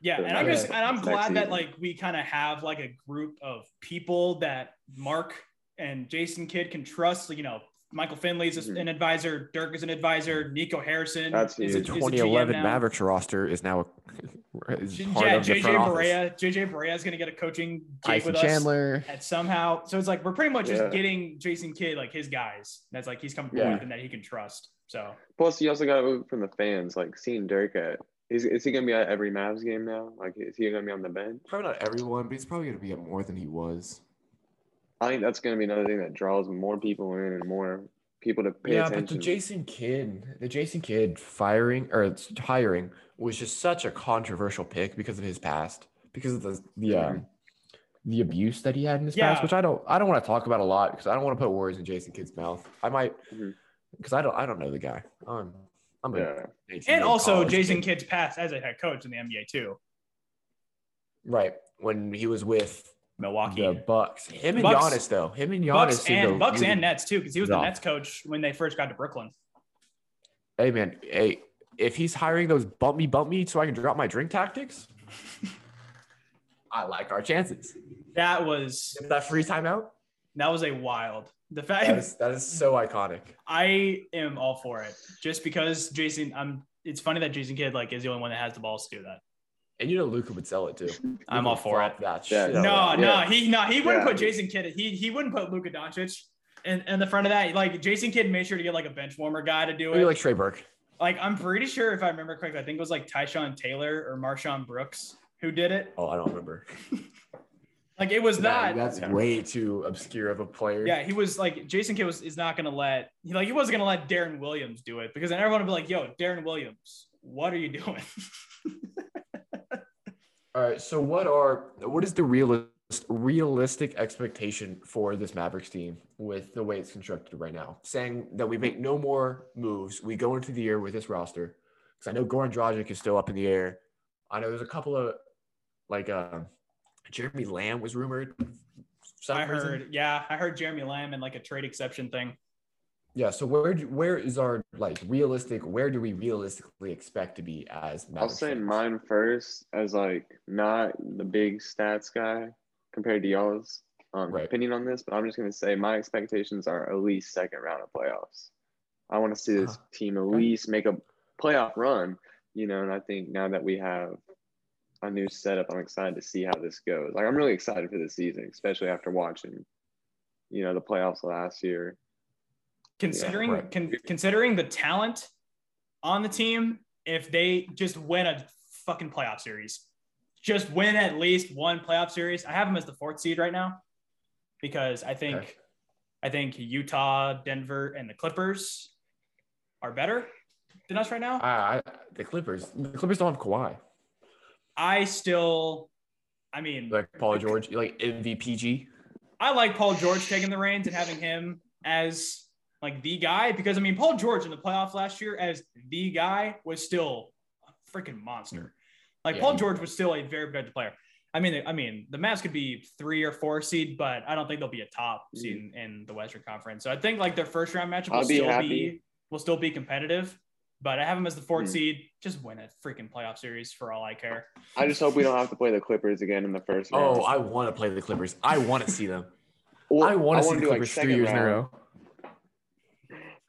Yeah, and I'm just and I'm glad that like we kind of have like a group of people that Mark and Jason Kidd can trust. You know, Michael Finley's mm-hmm. an advisor, Dirk is an advisor, Nico Harrison. That's is a, the twenty eleven is Mavericks roster is now a is part yeah, of J J the Barea. J J Barea is going to get a coaching gig with Chandler. us at somehow. So it's like we're pretty much yeah. just getting Jason Kidd like his guys. That's like he's comfortable yeah. with and that he can trust. So plus you also got to move from the fans, like seeing Dirk at is is he gonna be at every Mavs game now? Like is he gonna be on the bench? Probably not everyone, but he's probably gonna be at more than he was. I think that's gonna be another thing that draws more people in and more people to pay yeah, attention. Yeah, but the Jason Kidd, the Jason Kidd firing or hiring was just such a controversial pick because of his past, because of the the yeah. um, the abuse that he had in his yeah. past, which I don't I don't want to talk about a lot because I don't want to put words in Jason Kidd's mouth. I might. Mm-hmm. Because I don't, I don't know the guy. I'm, I'm yeah. And also, Jason Kidd's passed as a head coach in the N B A too. Right when he was with Milwaukee, the Bucks, him and Bucks, Giannis though, him and Giannis, Bucks and, go, Bucks and Nets too, because he was no. the Nets coach when they first got to Brooklyn. Hey man, hey, if he's hiring those bump me, bump me, so I can drop my drink tactics, I like our chances. That was Is that free timeout. That was a wild. The fact that is, that is so iconic. I am all for it. Just because Jason, I'm. It's funny that Jason Kidd like is the only one that has the balls to do that. And you know, Luka would sell it too. Luka I'm all for it. That shit. No, yeah. no, he no, he wouldn't yeah. put Jason Kidd. He he wouldn't put Luka Doncic. And in, in the front of that, like Jason Kidd made sure to get like a bench warmer guy to do it. Maybe like Trey Burke. Like I'm pretty sure if I remember correctly, I think it was like Tyshawn Taylor or Marshawn Brooks who did it. Oh, I don't remember. Like it was that. Yeah, that's yeah. way too obscure of a player. Yeah, he was like Jason Kidd was is not gonna let he like he wasn't gonna let Darren Williams do it because then everyone would be like, "Yo, Darren Williams, what are you doing?" All right. So what are what is the realist realistic expectation for this Mavericks team with the way it's constructed right now? Saying that we make no more moves, we go into the year with this roster because I know Goran Dragic is still up in the air. I know there's a couple of like. Uh, Jeremy Lamb was rumored. I heard, reason. yeah, I heard Jeremy Lamb in like a trade exception thing. Yeah, so where do, where is our like realistic? Where do we realistically expect to be as? Mavericks? I'll say mine first, as like not the big stats guy compared to y'all's um, right. opinion on this, but I'm just gonna say my expectations are at least second round of playoffs. I want to see this uh, team at okay. least make a playoff run, you know. And I think now that we have. A new setup. I'm excited to see how this goes. Like, I'm really excited for this season, especially after watching, you know, the playoffs last year. Considering yeah, right. con- considering the talent on the team, if they just win a fucking playoff series, just win at least one playoff series. I have them as the fourth seed right now because I think okay. I think Utah, Denver, and the Clippers are better than us right now. Uh, I, the Clippers, the Clippers don't have Kawhi. I still, I mean, like Paul George, like M V P G. I like Paul George taking the reins and having him as like the guy because I mean, Paul George in the playoffs last year as the guy was still a freaking monster. Like yeah, Paul George was still a very good player. I mean, I mean, the Mavs could be three or four seed, but I don't think they'll be a top seed in, in the Western Conference. So I think like their first round matchup will I'll still be, happy. be will still be competitive. But I have them as the fourth mm. seed. Just win a freaking playoff series for all I care. I just hope we don't have to play the Clippers again in the first round. Oh, I want to play the Clippers. I want to see them. Well, I want to see the Clippers like three years round. in a row.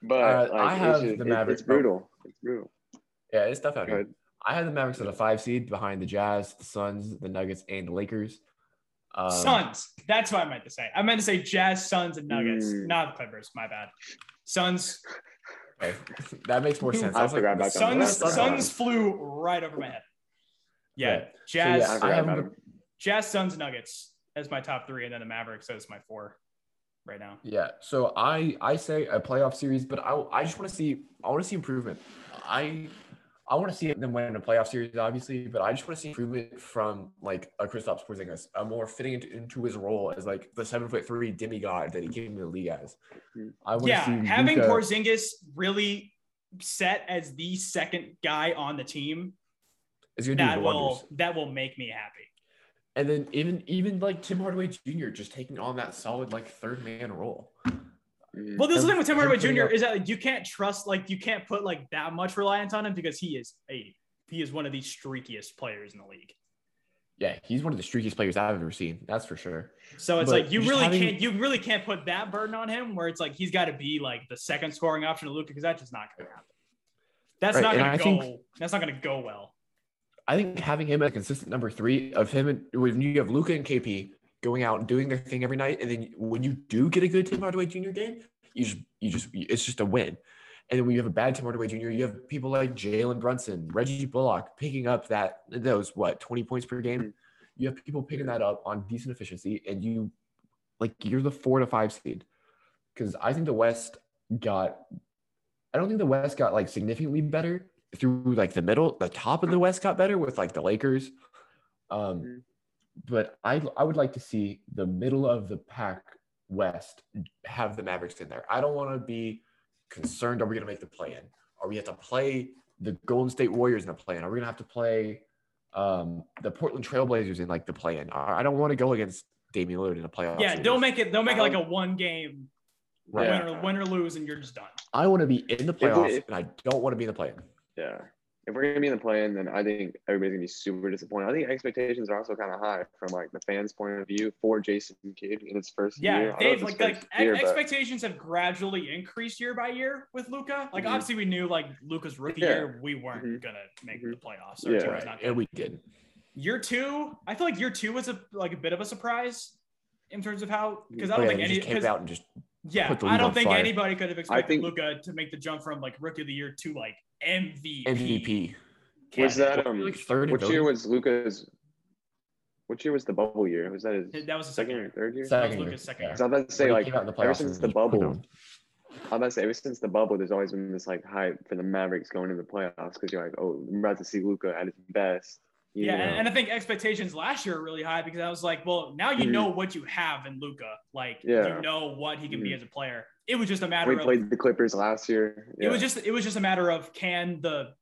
But uh, like, I have just, the Mavericks. It's brutal. It's brutal. Yeah, it's tough out here. I have the Mavericks at a five seed behind the Jazz, the Suns, the Nuggets, and the Lakers. Um, Suns. That's what I meant to say. I meant to say Jazz, Suns, and Nuggets. Mm. Not the Clippers. My bad. Suns. Okay. That makes more sense. I was like, about Suns, Suns flew right over my head. Yeah, right. Jazz, so yeah, I I have, Jazz, Suns, Nuggets. as my top three, and then the Mavericks as my four right now. Yeah. So I, I say a playoff series, but I I just want to see I want to see improvement. I I want to see them win a playoff series, obviously, but I just want to see improvement from like a Kristaps Porzingis, a more fitting into, into his role as like the seven foot three demigod that he came to the league as. I want yeah, to see having Luka. Porzingis really set as the second guy on the team. It's gonna that do will wonders. That will make me happy. And then even even like Tim Hardaway Junior just taking on that solid like third man role. Well, this is the thing with Tim Hardaway Junior is that like, you can't trust, like, you can't put, like, that much reliance on him because he is a he is one of the streakiest players in the league. Yeah, he's one of the streakiest players I've ever seen. That's for sure. So it's but like you really having... can't you really can't put that burden on him where it's like he's got to be like the second scoring option to Luka because that's just not going to happen. That's right. not going to go. Think... That's not going to go well. I think having him as a consistent number three of him and when you have Luka and K P going out and doing their thing every night, and then when you do get a good Tim Hardaway Junior game, you just you just it's just a win. And then when you have a bad Tim Hardaway Junior, you have people like Jalen Brunson, Reggie Bullock picking up that those what twenty points per game. You have people picking that up on decent efficiency, and you like you're the four to five seed. Because I think the West got, I don't think the West got like significantly better through like the middle. The top of the West got better with like the Lakers. Um, mm-hmm. But I I would like to see the middle of the pack West have the Mavericks in there. I don't want to be concerned, are we going to make the play-in? Are we going to have to play the Golden State Warriors in the play-in? Are we going to have to play um, the Portland Trailblazers in, like, the play-in? I don't want to go against Damian Lillard in a playoff Yeah, series. Don't make it – don't make it like a one-game right. win, or, win or lose and you're just done. I want to be in the playoffs, if, if, and I don't want to be in the play-in. Yeah. If we're going to be in the play-in, then I think everybody's going to be super disappointed. I think expectations are also kind of high from, like, the fans' point of view for Jason Kidd in his first yeah, year. Yeah, like, like year, expectations but... have gradually increased year by year with Luka. Like, mm-hmm. obviously we knew, like, Luka's rookie yeah. year, we weren't mm-hmm. going to make mm-hmm. the playoffs. So yeah, right. not and we did. Year two, I feel like year two was, a like, a bit of a surprise in terms of how – because I don't yeah, think any – came out and just Yeah, I don't think fire. anybody could have expected think... Luka to make the jump from, like, rookie of the year to, like, M V P. M V P. Was that um? Like third which year was Luka's? Which year was the bubble year? Was that his? That was the second, second or third year. Second that was Luka's second year. So I'm about to say like ever since the bubble. I'm about to say ever since the bubble, there's always been this like hype for the Mavericks going into the playoffs because you're like, oh, I'm about to see Luka at his best. You yeah, know. And I think expectations last year were really high because I was like, well, now you mm-hmm. know what you have in Luka. Like, yeah. you know what he can mm-hmm. be as a player. It was just a matter. We of, played the Clippers last year. Yeah. It was just it was just a matter of can the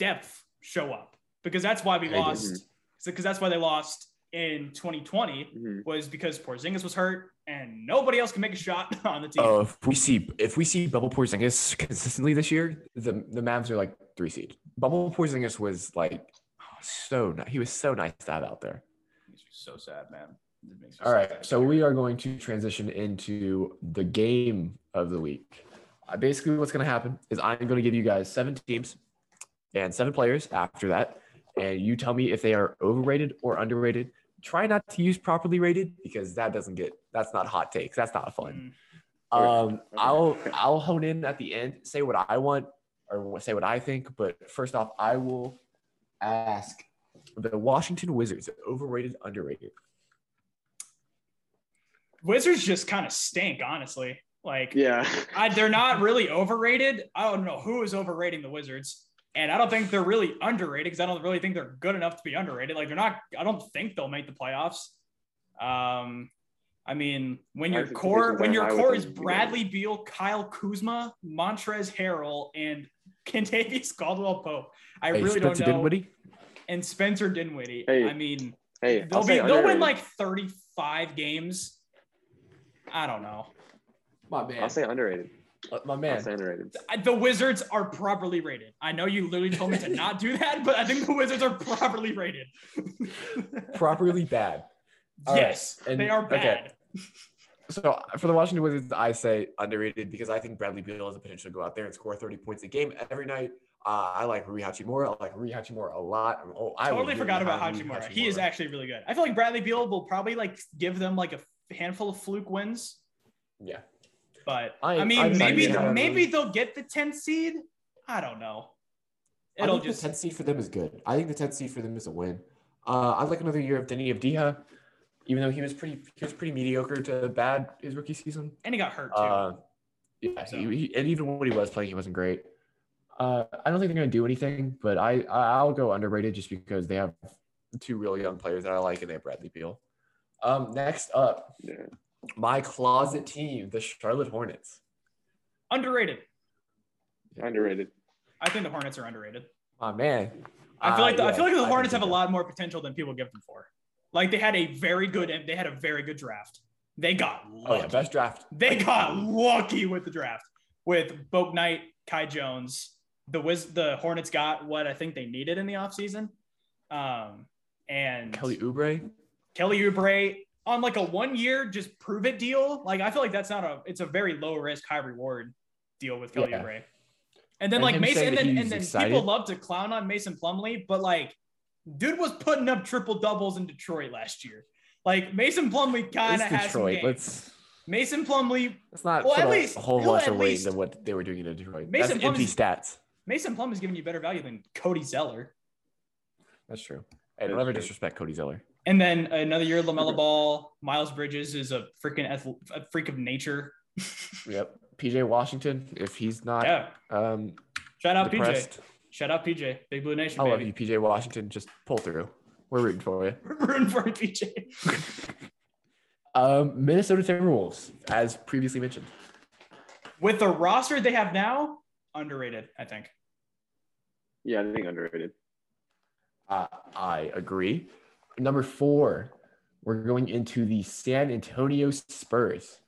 depth show up because that's why we I lost. Because that's why they lost in twenty twenty mm-hmm. was because Porzingis was hurt and nobody else can make a shot on the team. Oh, uh, if we see if we see bubble Porzingis consistently this year, the the Mavs are like three seed. Bubble Porzingis was like. So nice. He was so nice to have out there. Makes me so sad, man. It makes me All so right, sad. So we are going to transition into the game of the week. Uh, basically, what's going to happen is I'm going to give you guys seven teams and seven players after that, and you tell me if they are overrated or underrated. Try not to use properly rated because that doesn't get that's not hot takes. That's not fun. Mm. Um, I'll I'll hone in at the end, say what I want or say what I think. But first off, I will. Ask the Washington Wizards, overrated, underrated. Wizards just kind of stink, honestly. Like, yeah, I, they're not really overrated. I don't know who is overrating the Wizards, and I don't think they're really underrated because I don't really think they're good enough to be underrated. Like, they're not. I don't think they'll make the playoffs. Um, I mean, when your core when your core is Bradley Beal, Kyle Kuzma, Montrezl Harrell, and Kentavious Caldwell-Pope. I hey, really Spencer don't know. Dinwiddie? And Spencer Dinwiddie. Hey, I mean, hey, they'll, be, they'll win like thirty-five games. I don't know. My man. I'll say underrated. My man. I'll say underrated. The Wizards are properly rated. I know you literally told me to not do that, but I think the Wizards are properly rated. Properly bad. All yes, right. and, they are bad. Okay. So for the Washington Wizards, I say underrated because I think Bradley Beal has the potential to go out there and score thirty points a game every night. Uh, I like Rui Hachimura. I like Rui Hachimura a lot. Oh, I totally forgot about Hachimura. Hachimura. He is actually really good. I feel like Bradley Beal will probably like give them like a handful of fluke wins. Yeah, but I, I mean, I maybe the, maybe they'll get the tenth seed. I don't know. It'll I think just the tenth seed for them is good. I think the tenth seed for them is a win. Uh, I'd like another year of Denny Avdija. even though he was pretty he was pretty mediocre to bad his rookie season. And he got hurt too. Uh, yeah, so. he, he, and even when he was playing, he wasn't great. Uh, I don't think they're going to do anything, but I, I, I'll go underrated just because they have two really young players that I like, and they have Bradley Beal. Um, next up, yeah. my closet team, the Charlotte Hornets. Underrated. Underrated. I think the Hornets are underrated. Oh, man. I feel like the, uh, yeah, I feel like the Hornets have a lot more potential than people give them for. Like they had a very good they had a very good draft. They got lucky. Oh, yeah, best draft. They got lucky with the draft with Bogue Knight, Kai Jones. The Wiz, the Hornets got what I think they needed in the offseason. Um, and Kelly Oubre. Kelly Oubre on like a one-year just prove it deal. Like I feel like that's not a it's a very low risk, high reward deal with Kelly yeah. Oubre. And then, and like, Mason, and then, and then people love to clown on Mason Plumlee, but, like, dude was putting up triple-doubles in Detroit last year. Like, Mason Plumlee kind of has some game. Let's, Mason Plumlee. Let's not well, put at least, a whole bunch of weight than what they were doing in Detroit. Mason That's empty stats. Mason Plumlee's giving you better value than Cody Zeller. That's true. Hey, don't ever disrespect Cody Zeller. And then another year, LaMelo Ball, Miles Bridges is a freaking a freak of nature. Yep. P J Washington, if he's not yeah. um, shout out depressed. P J. Shout out P J. Big Blue Nation, I baby. Love you, P J Washington. Just pull through. We're rooting for you. We're rooting for you, P J. um, Minnesota Timberwolves, as previously mentioned. With the roster they have now, underrated, I think. Yeah, I think underrated. Uh, I agree. Number four, we're going into the San Antonio Spurs.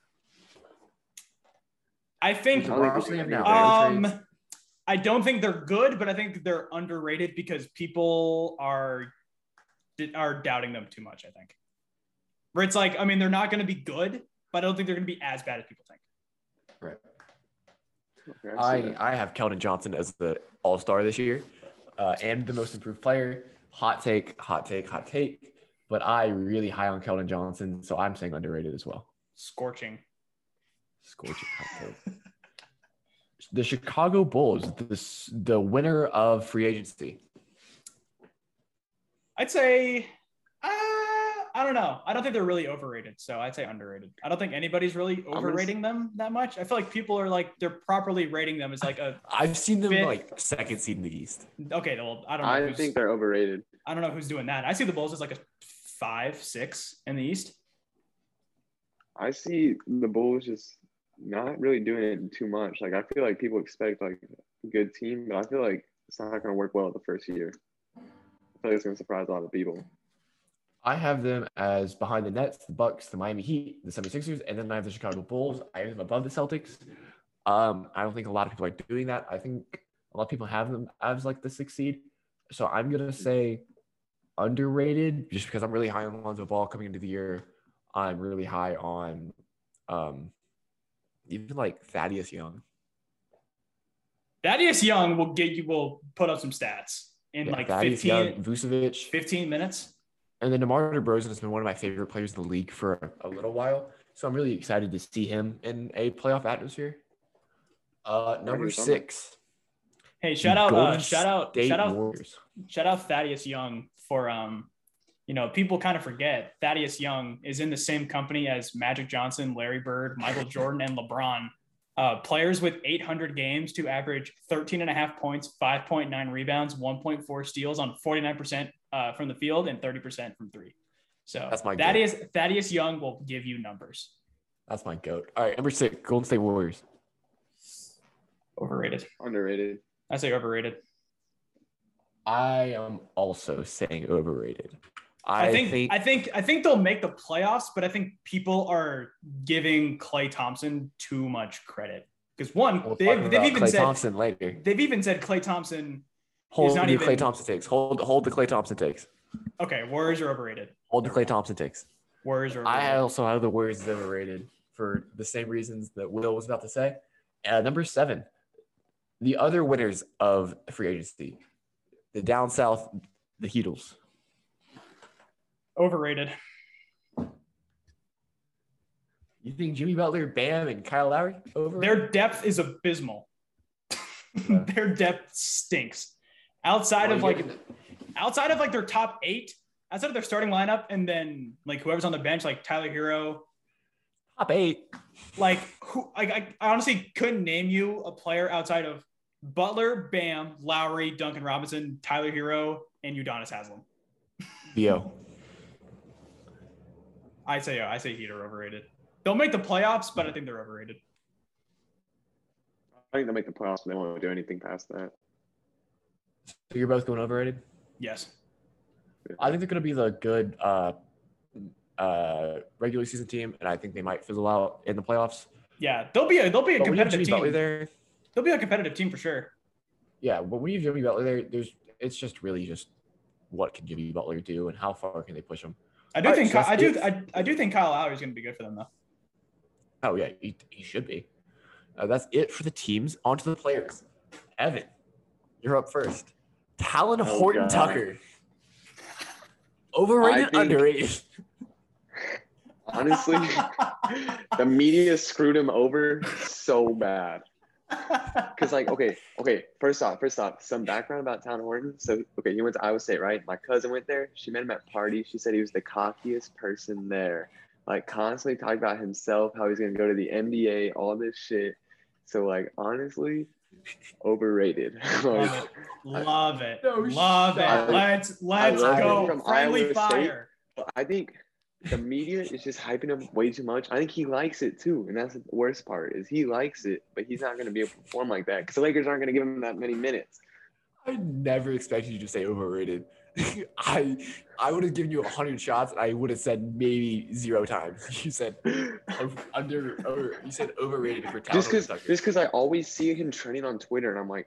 I think um, I don't think they're good, but I think they're underrated because people are are doubting them too much, I think. Where it's like, I mean, they're not going to be good, but I don't think they're going to be as bad as people think. Right. Okay, I, I, I have Keldon Johnson as the all-star this year uh, and the most improved player. Hot take, hot take, hot take. But I really high on Keldon Johnson, so I'm saying underrated as well. Scorching. Scorching hot take. The Chicago Bulls, the, the winner of free agency. I'd say, uh, I don't know. I don't think they're really overrated, so I'd say underrated. I don't think anybody's really overrating gonna... them that much. I feel like people are like, they're properly rating them as like a I've seen them fifth... like second seed in the East. Okay, well, I don't know. I think they're overrated. I don't know who's doing that. I see the Bulls as like a five, six in the East. I see the Bulls just not really doing it too much. Like I feel like people expect like a good team, but I feel like it's not going to work well the first year. I feel like it's going to surprise a lot of people. I have them as behind the Nets, the Bucks, the Miami Heat, the seventy-sixers, and then I have the Chicago Bulls. I have them above the Celtics. Um, I don't think a lot of people are doing that. I think a lot of people have them as like the sixth seed. So I'm going to say underrated just because I'm really high on Lonzo Ball coming into the year. I'm really high on um, even like Thaddeus Young. Thaddeus Young will get you, will put up some stats in yeah, like Thaddeus fifteen, Young, Vucevic, fifteen minutes. And then DeMar DeRozan has been one of my favorite players in the league for a, a little while. So I'm really excited to see him in a playoff atmosphere. Uh, number six. Hey, shout out, uh, shout out, State shout out, Warriors. Shout out Thaddeus Young for, um, you know, people kind of forget Thaddeus Young is in the same company as Magic Johnson, Larry Bird, Michael Jordan, and LeBron. Uh, players with eight hundred games to average thirteen and a half points, five point nine rebounds, one point four steals on forty-nine percent uh, from the field and thirty percent from three. So that's my Thaddeus, Thaddeus Young will give you numbers. That's my goat. All right, number six, Golden State Warriors. Overrated. Underrated. I say overrated. I am also saying overrated. I, I think, think I think I think they'll make the playoffs, but I think people are giving Klay Thompson too much credit because one, we'll they've, they've even Klay said Thompson later. They've even said Klay Thompson. Hold is not even, Klay Thompson takes. Hold hold the Klay Thompson takes. Okay, Warriors are overrated. Hold the Klay Thompson takes. Warriors are. Overrated. I also have the Warriors as overrated for the same reasons that Will was about to say. Uh, number seven, the other winners of free agency, the down south, the Heatles. Overrated. You think Jimmy Butler, Bam, and Kyle Lowry? Overrated? Their depth is abysmal. Yeah. Their depth stinks. Outside well, of like, getting... outside of like their top eight, outside of their starting lineup and then like whoever's on the bench, like Tyler Hero. Top eight. Like who? Like I, I honestly couldn't name you a player outside of Butler, Bam, Lowry, Duncan Robinson, Tyler Hero, and Udonis Haslem. Yo. I say yo. I say Heat are overrated. They'll make the playoffs, but I think they're overrated. I think they'll make the playoffs and they won't do anything past that. So you're both going overrated? Yes. I think they're going to be the good uh, uh, regular season team, and I think they might fizzle out in the playoffs. Yeah, they'll be a, they'll be a but competitive team. Butler there, they'll be a competitive team for sure. Yeah, but when you have Jimmy Butler there, there's it's just really just what can Jimmy Butler do and how far can they push him? I do All think right, so I do I, I do think Kyle Lowry is going to be good for them though. Oh yeah, he, he should be. Uh, that's it for the teams. On to the players. Evan, you're up first. Talon oh, Horton God. Tucker. Overrated, think, underrated. Honestly, the media screwed him over so bad. Because, like, okay, okay, first off, first off, some background about Talon Horton. So, okay, he went to Iowa State, right? My cousin went there. She met him at party. She said he was the cockiest person there. Like, constantly talking about himself, how he's going to go to the N B A, all this shit. So, like, honestly, overrated. Love it. Love it. No love it. I, let's let's go. Friendly fire. State, I think the media is just hyping him way too much. I think he likes it, too. And that's the worst part is he likes it, but he's not going to be able to perform like that because the Lakers aren't going to give him that many minutes. I never expected you to say overrated. I I would have given you one hundred shots and I would have said maybe zero times. You said under over, you said overrated for Talon. Just cuz just cuz I always see him trending on Twitter and I'm like,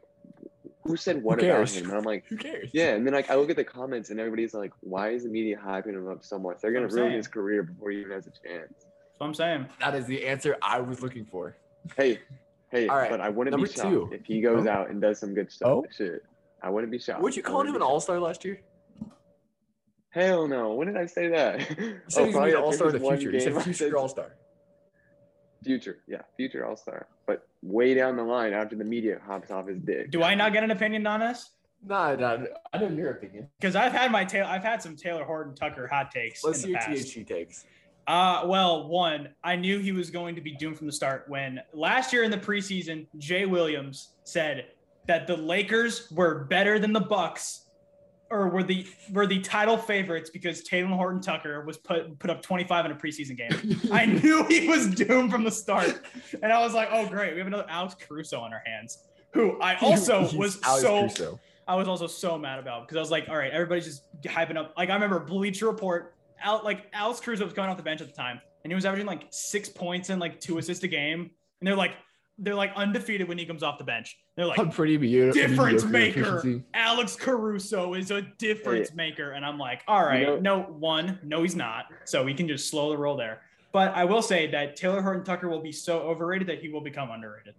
who said what who about him? And I'm like, who cares? Yeah, and then like I look at the comments and everybody's like, why is the media hyping him up so much? They're going to ruin saying. his career before he even has a chance. That's what I'm saying. That is the answer I was looking for. Hey. Hey, all right. But I wouldn't Number be shocked two. if he goes oh. out and does some good stuff. Oh. Shit. I wouldn't be shocked. Would you call him an all-star last year? Hell no. When did I say that? You said oh, he's probably an all-star of the future. He said future all-star. Future, yeah. Future all-star. But way down the line after the media hops off his dick. Do I not get an opinion on this? No, no. I know your opinion. Because I've had my tail. I've had some Taylor Horton Tucker hot takes. Let's in the see your past. T H G takes. Uh, well, one, I knew he was going to be doomed from the start when last year in the preseason, Jay Williams said that the Lakers were better than the Bucks or were the were the title favorites because Talon Horton Tucker was put put up twenty-five in a preseason game. I knew he was doomed from the start. And I was like, oh, great. We have another Alex Caruso on our hands, who I also He's was Alex so Caruso. I was also so mad about because I was like, all right, everybody's just hyping up. Like I remember Bleacher Report. Out like Alex Caruso was coming off the bench at the time, and he was averaging like six points and like two assists a game. And they're like, they're like undefeated when he comes off the bench. They're like, I'm pretty beautiful. Difference maker. Efficiency. Alex Caruso is a difference hey. maker, and I'm like, all right, you know, no one, no, he's not. So we can just slow the roll there. But I will say that Taylor Horton Tucker will be so overrated that he will become underrated.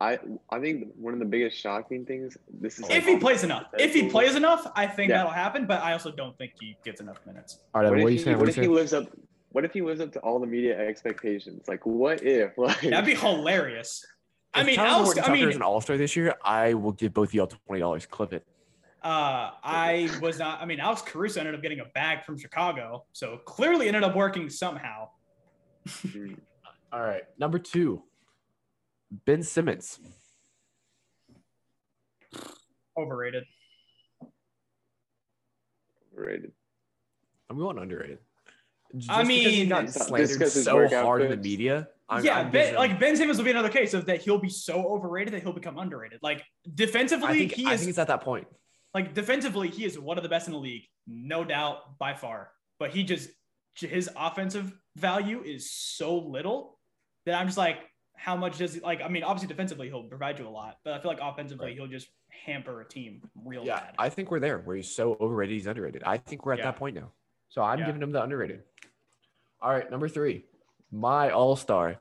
I, I think one of the biggest shocking things this is if like, he plays enough. If he plays enough, I think yeah. that'll happen. But I also don't think he gets enough minutes. All right, what, what, if, you saying, what, what if he lives up? What if he lives up to all the media expectations? Like, what if? Like, that'd be hilarious. I mean, Alex. I mean, an all-star this year. I will give both of y'all twenty dollars. Clip it. Uh, I was not. I mean, Alex Caruso ended up getting a bag from Chicago, so clearly ended up working somehow. All right, number two. Ben Simmons. Overrated. Overrated. I'm going underrated. Just I mean, he got slandered so hard in the media. I'm, yeah, I'm ben, like Ben Simmons will be another case of that he'll be so overrated that he'll become underrated. Like defensively, I think, he I is. I think it's at that point. Like defensively, he is one of the best in the league, no doubt, by far. But he just his offensive value is so little that I'm just like. How much does he like? I mean, obviously, defensively, he'll provide you a lot, but I feel like offensively, right. he'll just hamper a team real yeah, bad. I think we're there where he's so overrated, he's underrated. I think we're at yeah. that point now. So I'm yeah. giving him the underrated. All right, number three, my all star,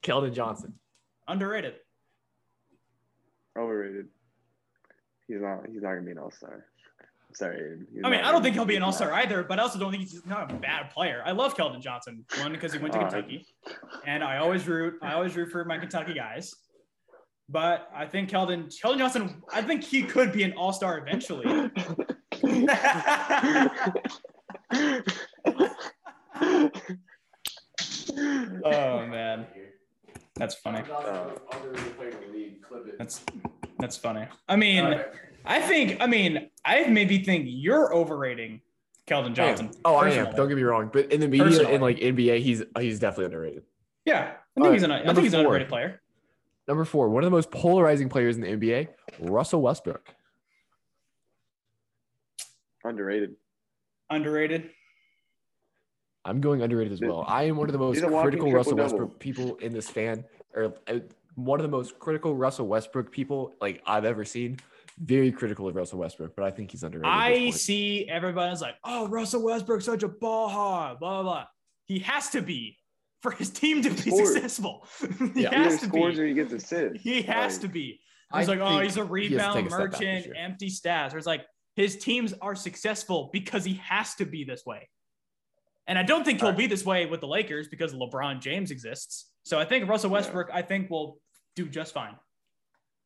Keldon Johnson. Underrated. Overrated. He's not, he's not going to be an all star. Sorry. I mean, I don't think he'll be an all-star either, but I also don't think he's not a bad player. I love Keldon Johnson, one, because he went to Kentucky, and I always root I always root for my Kentucky guys. But I think Keldon Keldon Johnson, I think he could be an all-star eventually. Oh man, that's funny. Uh, that's that's funny. I mean, right. I think. I mean, I maybe think you're overrating Keldon Johnson. I oh, personally. I am. Don't get me wrong, but in the media, personally. in like N B A, he's he's definitely underrated. Yeah, I think right. he's an. I Number think he's an underrated player. Number four, one of the most polarizing players in the N B A, Russell Westbrook. Underrated. Underrated. I'm going underrated as well. I am one of the most critical Russell Westbrook people in this fan, or one of the most critical Russell Westbrook people like I've ever seen. Very critical of Russell Westbrook, but I think he's underrated. I see everybody's like, "Oh, Russell Westbrook's such a ball hog." Blah blah blah. He has to be for his team to be successful. he yeah. has Either to scores be. Or he gets assists. He has like, to be. He's like, "Oh, he's a rebound merchant, empty stats." Or it's like his teams are successful because he has to be this way. And I don't think he'll right. be this way with the Lakers because LeBron James exists. So I think Russell Westbrook, yeah. I think, will do just fine.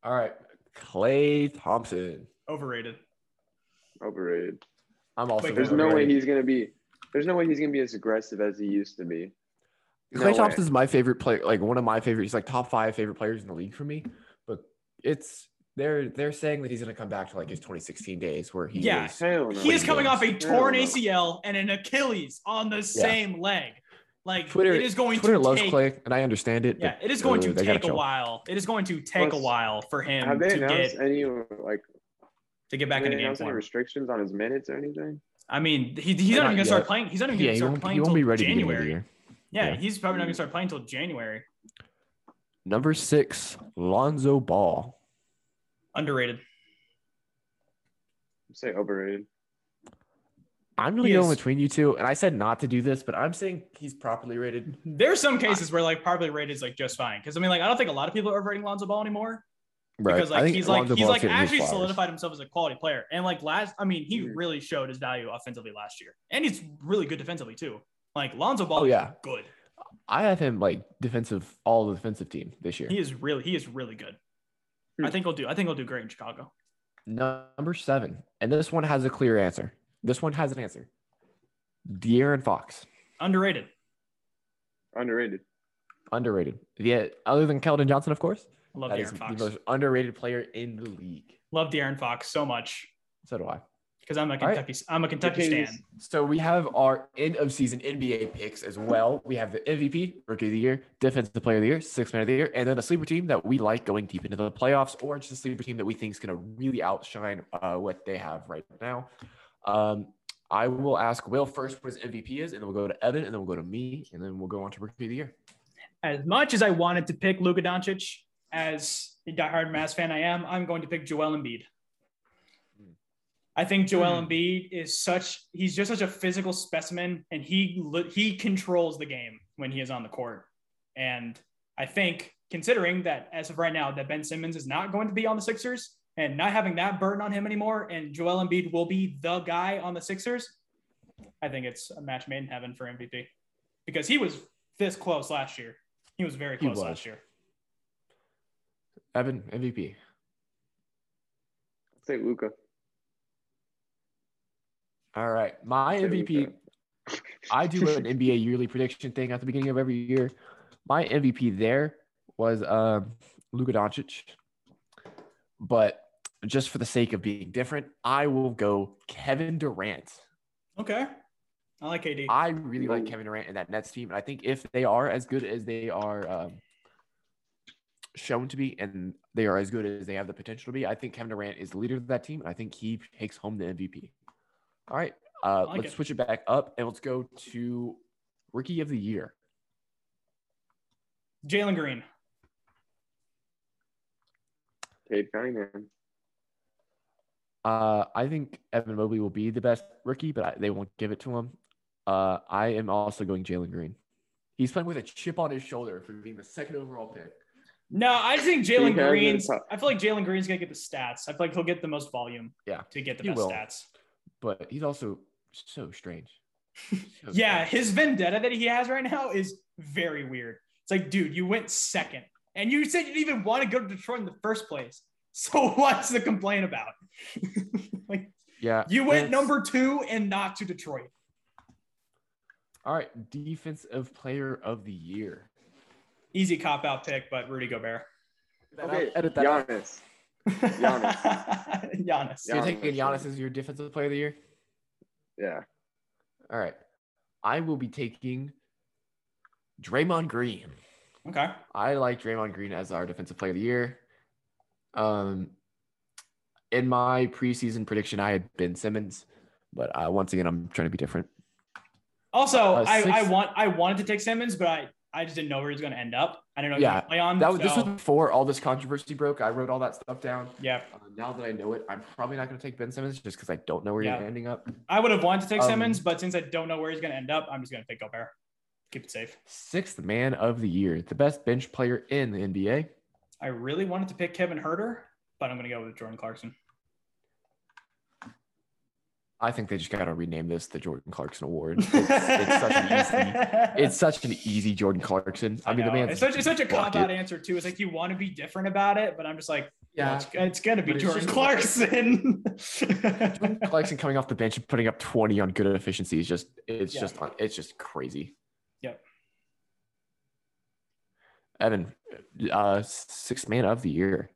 All right. Klay Thompson. Overrated. Overrated. I'm also Wait, There's overrated. no way he's going to be – there's no way he's going to be as aggressive as he used to be. No Klay Thompson is my favorite player – like one of my favorite – he's like top five favorite players in the league for me. But it's – They're they're saying that he's going to come back to like his twenty sixteen days where he yeah. is. No, he is coming off a torn A C L and an Achilles on the yeah. same leg. Like Twitter, it is going Twitter to loves take, Klay, and I understand it. Yeah, it is going uh, to take a while. It is going to take Plus, a while for him have they to announced get any like to get back into game form. Any restrictions on his minutes or anything? I mean, he, he's not, not even going to start playing. He's not even yeah, going to start playing until January. Yeah, yeah, he's probably not going to start playing until January. Number six, Lonzo Ball. Underrated. I'd say overrated. I'm really going between you two, and I said not to do this, but I'm saying he's properly rated. There's some cases where like properly rated is like just fine. Because I mean, like I don't think a lot of people are overrating Lonzo Ball anymore. Right. Because like he's like he's like actually solidified himself as a quality player. And like last, I mean, he really showed his value offensively last year, and he's really good defensively too. Like Lonzo Ball, oh, yeah, is good. I have him like defensive, all the defensive team this year. He is really, he is really good. I think he'll do. I think he'll do great in Chicago. Number seven, and this one has a clear answer. This one has an answer. De'Aaron Fox. Underrated. Underrated. Underrated. Yeah, other than Keldon Johnson, of course. I love De'Aaron Fox. The most underrated player in the league. Love De'Aaron Fox so much. So do I. Because I'm a Kentucky, right. I'm a Kentucky stan. So we have our end of season N B A picks as well. We have the M V P, Rookie of the Year, Defensive Player of the Year, Sixth Man of the Year, and then a sleeper team that we like going deep into the playoffs, or just a sleeper team that we think is going to really outshine uh, what they have right now. Um, I will ask Will first what his M V P is, and then we'll go to Evan, and then we'll go to me, and then we'll go on to Rookie of the Year. As much as I wanted to pick Luka Doncic, as a diehard Mavs fan I am, I'm going to pick Joel Embiid. I think Joel Embiid is such – he's just such a physical specimen, and he he controls the game when he is on the court. And I think, considering that as of right now that Ben Simmons is not going to be on the Sixers and not having that burden on him anymore, and Joel Embiid will be the guy on the Sixers, I think it's a match made in heaven for M V P because he was this close last year. He was very close was. last year. Evan, M V P. I'd say Luka. All right. My M V P, I do an N B A yearly prediction thing at the beginning of every year. My M V P there was um, Luka Doncic. But just for the sake of being different, I will go Kevin Durant. Okay. I like K D. I really like Kevin Durant and that Nets team. And I think if they are as good as they are um, shown to be, and they are as good as they have the potential to be, I think Kevin Durant is the leader of that team. And I think he takes home the M V P. All right, uh, like let's it. switch it back up, and let's go to Rookie of the Year. Jalen Green. Cade Cunningham. Uh, I think Evan Mobley will be the best rookie, but I, they won't give it to him. Uh, I am also going Jalen Green. He's playing with a chip on his shoulder for being the second overall pick. No, I think Jalen Green's – I feel like Jalen Green's going to get the stats. I feel like he'll get the most volume yeah, to get the best will. stats. But he's also so strange. So yeah, strange. His vendetta that he has right now is very weird. It's like, dude, you went second. And you said you didn't even want to go to Detroit in the first place. So what's the complaint about? Like, Yeah. You went number two and not to Detroit. All right. Defensive player of the year. Easy cop-out pick, but Rudy Gobert. Okay, edit that out. Giannis. Giannis. Giannis. Giannis. You're taking Giannis as your defensive player of the year? Yeah. All right. I will be taking Draymond Green. Okay. I like Draymond Green as our defensive player of the year. Um, in my preseason prediction, I had Ben Simmons, but uh, once again, I'm trying to be different. Also, uh, I, six, I want I wanted to take Simmons, but I, I just didn't know where he was going to end up. I don't know. Yeah, play on, that was so. This was before all this controversy broke. I wrote all that stuff down. Yeah. Uh, now that I know it, I'm probably not going to take Ben Simmons just because I don't know where yeah. he's ending up. I would have wanted to take um, Simmons, but since I don't know where he's going to end up, I'm just going to take Gobert. Keep it safe. Sixth man of the year, the best bench player in the N B A. I really wanted to pick Kevin Huerter, but I'm going to go with Jordan Clarkson. I think they just got to rename this the Jordan Clarkson Award. It's, it's, such, an easy, it's such an easy Jordan Clarkson. I, I mean, know. the man's it's such, it's such a cop-out answer, too. It's like you want to be different about it, but I'm just like, yeah, it's, it's going to be Jordan Clarkson. Jordan Clarkson coming off the bench and putting up twenty on good efficiency is just it's yeah. just it's just crazy. Yep. Evan, uh, sixth man of the year.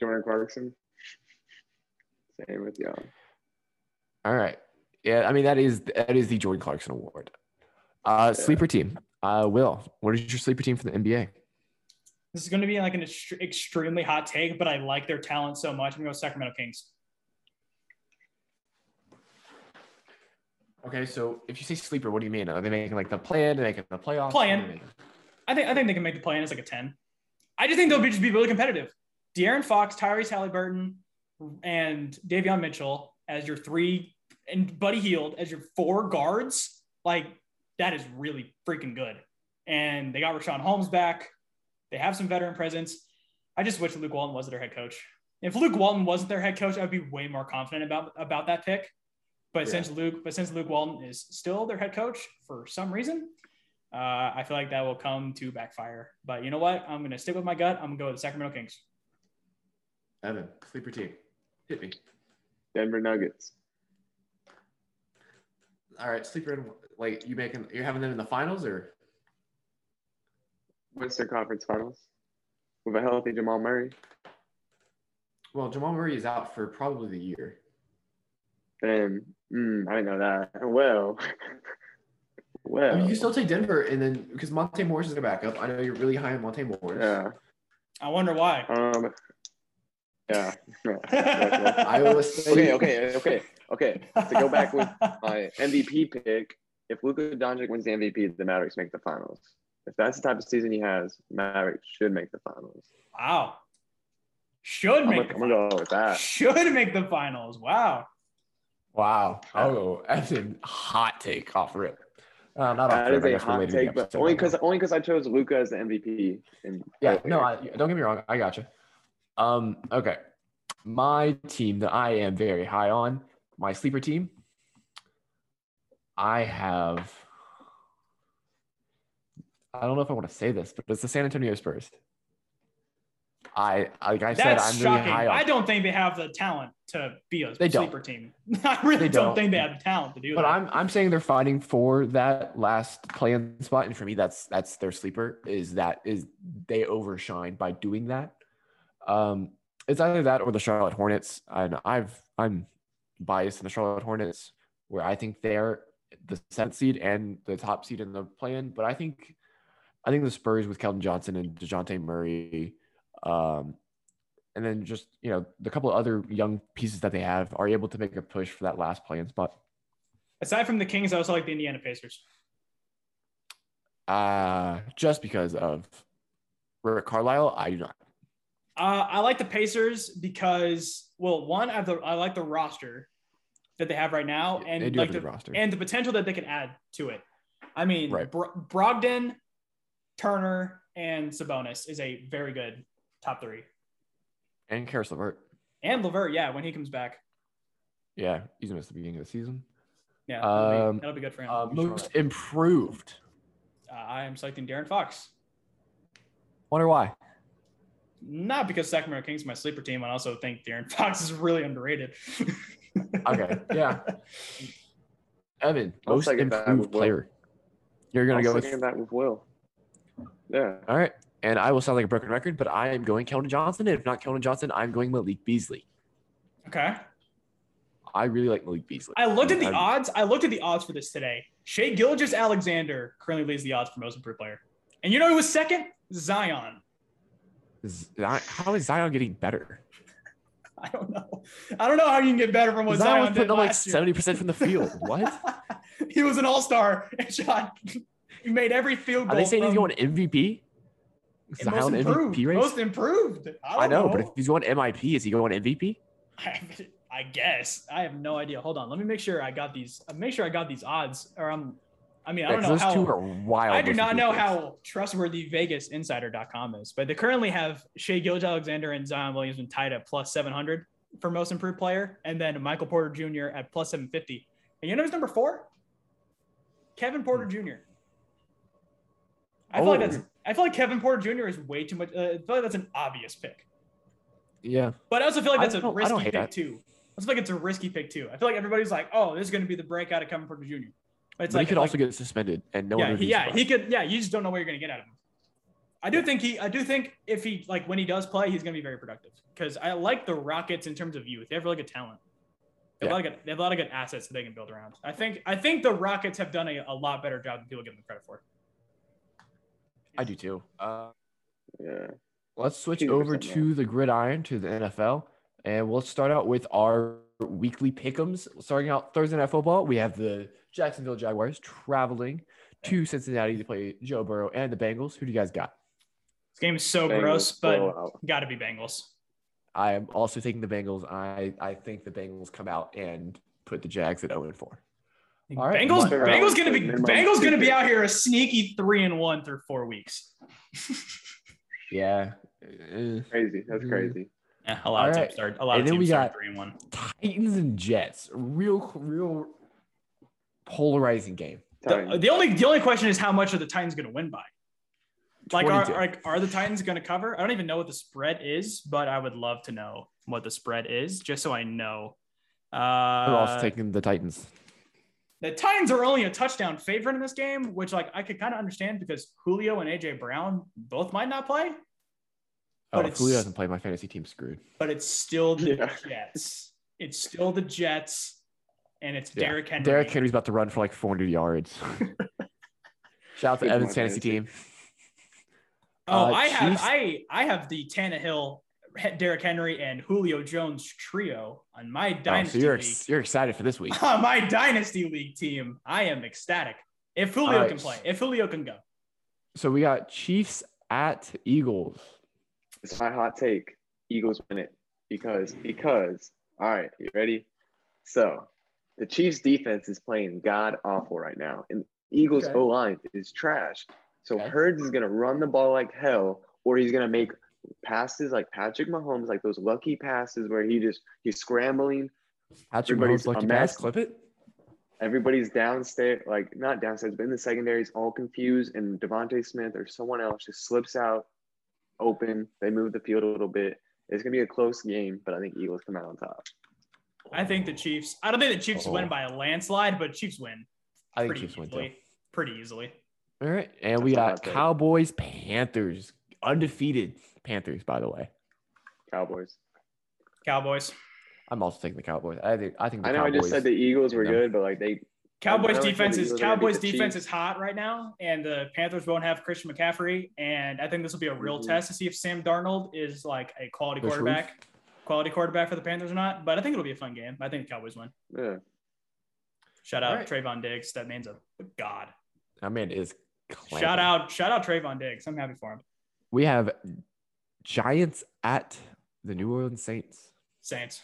Jordan Clarkson. Same with y'all. All right. Yeah, I mean, that is that is the Jordan Clarkson Award. Uh, yeah. Sleeper team. Uh, Will, what is your sleeper team for the N B A? This is going to be like an ex- extremely hot take, but I like their talent so much. I'm going to go Sacramento Kings. Okay, so if you say sleeper, what do you mean? Are they making like the play-in? Are they making the playoffs? Play-in. I think, I think they can make the play-in as like a ten. I just think they'll be, just be really competitive. De'Aaron Fox, Tyrese Halliburton, and Davion Mitchell as your three, and Buddy Hield as your four guards, like that is really freaking good. And they got Rashawn Holmes back. They have some veteran presence. I just wish Luke Walton was their head coach. If Luke Walton wasn't their head coach, I'd be way more confident about, about that pick. But yeah. since Luke, but since Luke Walton is still their head coach for some reason, uh, I feel like that will come to backfire. But you know what? I'm going to stick with my gut. I'm going to go with the Sacramento Kings. Evan, sleeper team, hit me. Denver Nuggets. All right, sleeper. Like you making, you're having them in the finals or Western Conference Finals with a healthy Jamal Murray. Well, Jamal Murray is out for probably the year. Damn, mm, I didn't know that. Well, well. I mean, you still take Denver, and then because Monte Morris is the backup. I know you're really high on Monte Morris. Yeah. I wonder why. Um. Yeah. I was okay, okay, okay, okay. To go back with my M V P pick, if Luka Doncic wins the M V P, the Mavericks make the finals. If that's the type of season he has, Mavericks should make the finals. Wow. Should I'm make gonna, the finals. I'm gonna go with that. Should make the finals. Wow. Wow. Oh, that's a hot take off rip. Uh, not that is a hot take, but only because only because I chose Luka as the M V P. And yeah. No, I, don't get me wrong. I got you. Um, okay, my team that I am very high on, my sleeper team, I have, I don't know if I want to say this, but it's the San Antonio Spurs. I, like I That's said, I'm shocking. Really high on. I don't think they have the talent to be a they sleeper don't. Team. I really don't. don't think they have the talent to do but that. But I'm, I'm saying they're fighting for that last play-in spot, and for me, that's that's their sleeper. Is that is they overshine by doing that. Um, it's either that or the Charlotte Hornets. And I've I'm biased in the Charlotte Hornets, where I think they're the seventh seed and the top seed in the play-in. But I think I think the Spurs with Keldon Johnson and DeJounte Murray, um, and then just you know the couple of other young pieces that they have are able to make a push for that last play-in spot. Aside from the Kings, I also like the Indiana Pacers. Uh, just because of Rick Carlisle, I do not. Uh, I like the Pacers because, well, one, I, have the, I like the roster that they have right now, and they do like have the, the roster and the potential that they can add to it. I mean, right. Bro- Brogdon, Turner, and Sabonis is a very good top three. And Karis LeVert. And LeVert, yeah, when he comes back. Yeah, he's missed the beginning of the season. Yeah, that'll, um, be, that'll be good for him. Uh, most sure. improved. Uh, I am selecting De'Aaron Fox. Wonder why. Not because Sacramento Kings is my sleeper team. I also think De'Aaron Fox is really underrated. Okay, yeah. Evan, I'll most improved player. You're going to go with – that with Will. Yeah. All right, and I will sound like a broken record, but I am going Keldon Johnson. And if not Keldon Johnson, I'm going Malik Beasley. Okay. I really like Malik Beasley. I looked at the I, odds. I looked at the odds for this today. Shai Gilgeous-Alexander currently leads the odds for most improved player. And you know who was second? Zion. Zion. How is Zion getting better? I don't know. I don't know how you can get better from what Zion, Zion was putting up like seventy percent from the field. What? He was an all-star and shot. He made every field goal. Are they saying from... he's going M V P? Zion most improved. M V P race? Most improved. I, don't I know, know, but if he's going M I P, is he going M V P? I, I guess. I have no idea. Hold on. Let me make sure I got these. Make sure I got these odds. Or I'm. I mean, I yeah, don't know those how. Two are wild. I do not know how trustworthy Vegas Insider dot com is, but they currently have Shai Gilgeous-Alexander and Zion Williamson tied at plus seven hundred for most improved player, and then Michael Porter Junior at plus seven fifty. And you know who's number four? Kevin Porter Junior I feel oh. like that's. I feel like Kevin Porter Junior is way too much. Uh, I feel like that's an obvious pick. Yeah, but I also feel like that's a risky pick that. too. I feel like it's a risky pick too. I feel like everybody's like, "Oh, this is going to be the breakout of Kevin Porter Junior" It's but like, he could also like, get suspended, and no yeah, one. Would be yeah, surprised. he could. Yeah, you just don't know what you're going to get out of him. I do yeah. think he. I do think if he like when he does play, he's going to be very productive because I like the Rockets in terms of youth. They have really good talent. They have, yeah. a lot of good, they have a lot of good assets that they can build around. I think. I think the Rockets have done a, a lot better job than people give them credit for. I do too. Uh, yeah. Let's switch over to yeah. the gridiron to the N F L, and we'll start out with our weekly pick'ems. Starting out Thursday Night Football, we have the Jacksonville Jaguars traveling to Cincinnati to play Joe Burrow and the Bengals. Who do you guys got? This game is so Bengals gross, but got to be Bengals. I am also taking the Bengals. I, I think the Bengals come out and put the Jags at zero and four. All right. Bengals, Bengals gonna be Bengals gonna be out here a sneaky three and one through four weeks. Yeah, crazy. That's crazy. Yeah, a lot All of teams right. start. A lot and of teams start three and one. Titans and Jets, real, real polarizing game. The, the only, the only question is how much are the Titans going to win by? Like, are, like, are the Titans going to cover? I don't even know what the spread is, but I would love to know what the spread is just so I know. Uh, Who else is taking the Titans? The Titans are only a touchdown favorite in this game, which like I could kind of understand because Julio and A J Brown both might not play. But oh, if Julio doesn't play, my fantasy team's screwed. But it's still the yeah. Jets. It's still the Jets, and it's yeah. Derrick Henry. Derrick Henry's about to run for like four hundred yards. Shout out to Evan's fantasy team. Oh, uh, I Chiefs. have I I have the Tannehill, Derrick Henry, and Julio Jones trio on my dynasty oh, so you're league. Ex- you're excited for this week. On my dynasty league team, I am ecstatic. If Julio right. can play, if Julio can go. So we got Chiefs at Eagles. It's my hot take. Eagles win it because, because, all right, you ready? So the Chiefs defense is playing god awful right now, and Eagles okay. O-line is trash. So okay. Hurts is going to run the ball like hell, or he's going to make passes like Patrick Mahomes, like those lucky passes where he just, he's scrambling. Patrick Everybody's Mahomes lucky pass, clip it. Everybody's downstairs, like not downstairs, but in the secondaries, all confused, and Devontae Smith or someone else just slips out. Open, they move the field a little bit. It's gonna be a close game, but I think Eagles come out on top. I think the Chiefs. I don't think the Chiefs oh. win by a landslide, but Chiefs win. I think Chiefs easily. win too. Pretty easily. All right, and That's we got Cowboys, Panthers, undefeated Panthers. By the way, Cowboys. Cowboys. I'm also taking the Cowboys. I think. I think. The I know. Cowboys, I just said the Eagles were good, but like they. Cowboys defense is Cowboys defense is hot right now, and the Panthers won't have Christian McCaffrey. And I think this will be a real mm-hmm. test to see if Sam Darnold is like a quality Bush quarterback, roof. quality quarterback for the Panthers or not. But I think it'll be a fun game. I think the Cowboys win. Yeah. Shout out right. Trayvon Diggs. That man's a god. That man is. Clamping. Shout out! Shout out Trayvon Diggs. I'm happy for him. We have Giants at the New Orleans Saints. Saints.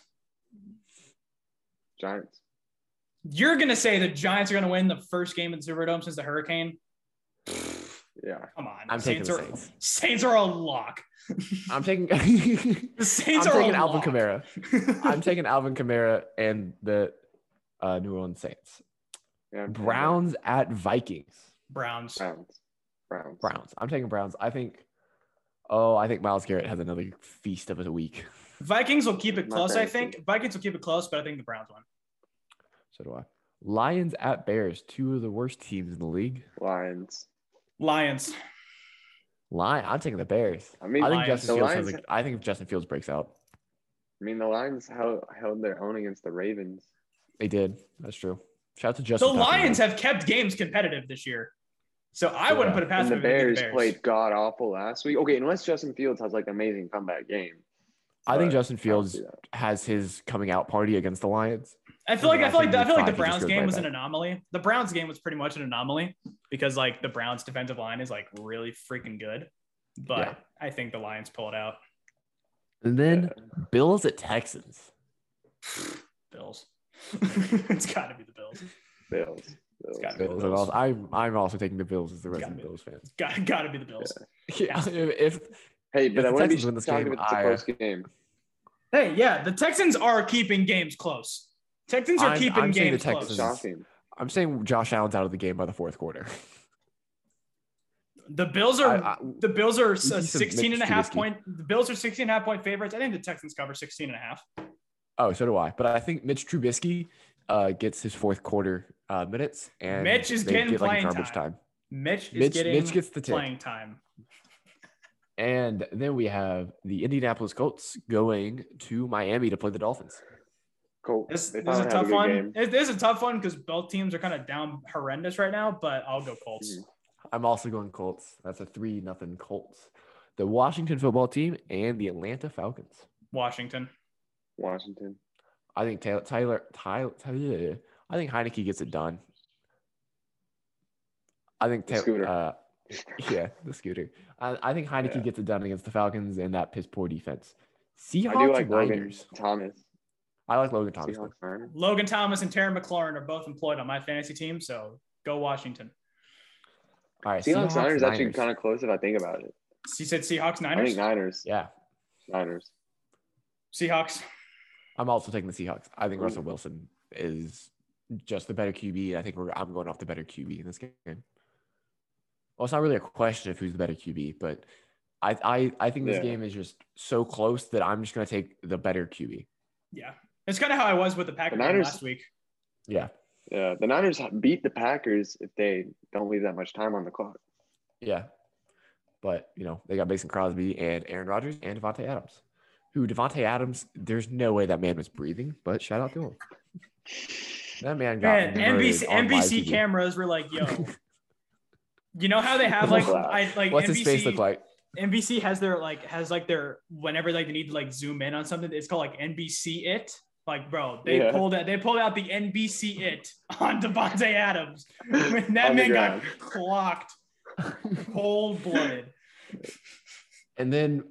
Giants. You're going to say the Giants are going to win the first game in the Superdome since the Hurricane? Yeah. Come on. I'm Saints taking the Saints. Are, Saints are a lock. I'm taking – The Saints I'm are taking a Alvin lock. Kamara. I'm taking Alvin Kamara and the uh, New Orleans Saints. Yeah, Browns good. at Vikings. Browns. Browns. Browns. Browns. I'm taking Browns. I think – oh, I think Myles Garrett has another feast of a week. Vikings will keep it close, I think. Vikings will keep it close, but I think the Browns won. So do I. Lions at Bears, two of the worst teams in the league. Lions. Lions. Lion. I'm taking the Bears. I mean, I think Lions. Justin Fields Lions, has, I think if Justin Fields breaks out. I mean, the Lions held, held their own against the Ravens. They did. That's true. Shout out to Justin. The Lions have kept games competitive this year. So I yeah. wouldn't put it past and the Bears, Bears played god awful last week. Okay, unless Justin Fields has like an amazing comeback game. I but think Justin Fields has his coming out party against the Lions. I feel like I feel like I feel like the Browns game was an anomaly. The Browns game was pretty much an anomaly because like the Browns defensive line is like really freaking good. But yeah. I think the Lions pull it out. And then yeah. Bills at Texans. Bills. It's got to be the Bills. Bills. Bills. It's Bills. The Bills. I'm I'm also taking the Bills as the rest of the Bills fans. Got got to be the Bills. Yeah. yeah. If hey, but if I want to be this game, it's I, a close game. Hey, yeah, the Texans are keeping games close. Texans are I'm, keeping I'm games the Texans, close. I'm saying Josh Allen's out of the game by the fourth quarter. The Bills are I, I, the Bills are sixteen and a half point. The Bills are sixteen and a half point favorites. I think the Texans cover sixteen and a half. Oh, so do I. But I think Mitch Trubisky uh, gets his fourth quarter uh, minutes, and Mitch is getting get, playing like, time. time. Mitch is Mitch, getting Mitch gets the playing time. And then we have the Indianapolis Colts going to Miami to play the Dolphins. Cool. This, this is a tough a one. Game. It is a tough one because both teams are kind of down horrendous right now, but I'll go Colts. I'm also going Colts. That's a three nothing Colts. The Washington football team and the Atlanta Falcons. Washington. Washington. I think Taylor, Tyler, Tyler, Tyler, I think Heineke gets it done. I think Taylor, scooter. Uh, yeah, the scooter. I, I think Heineke yeah. gets it done against the Falcons and that piss poor defense. Seahawks. I do like Logan Thomas. I like Logan Thomas. Logan Thomas and Terry McLaurin are both employed on my fantasy team, so go Washington. All right, Seahawks, Seahawks Niners actually kind of close if I think about it. You said Seahawks Niners. I think Niners. Yeah, Niners. Seahawks. I'm also taking the Seahawks. I think Russell Wilson is just the better Q B. I think we're, I'm going off the better Q B in this game. Well, it's not really a question of who's the better Q B, but I I, I think this yeah. game is just so close that I'm just going to take the better Q B. Yeah. It's kind of how I was with the Packers the Niners, last week. Yeah. Yeah. The Niners beat the Packers if they don't leave that much time on the clock. Yeah. But, you know, they got Mason Crosby and Aaron Rodgers and Devontae Adams. Who, Devontae Adams, there's no way that man was breathing, but shout out to him. That man got man, N B C, N B C cameras were like, yo. You know how they have like, I, like what's N B C, his face look like? N B C has their like, has like their, whenever like they need to like zoom in on something, it's called like N B C It. Like, bro, they yeah. pulled out, they pulled out the N B C It on Devontae Adams. That man ground. got clocked, cold blooded. And then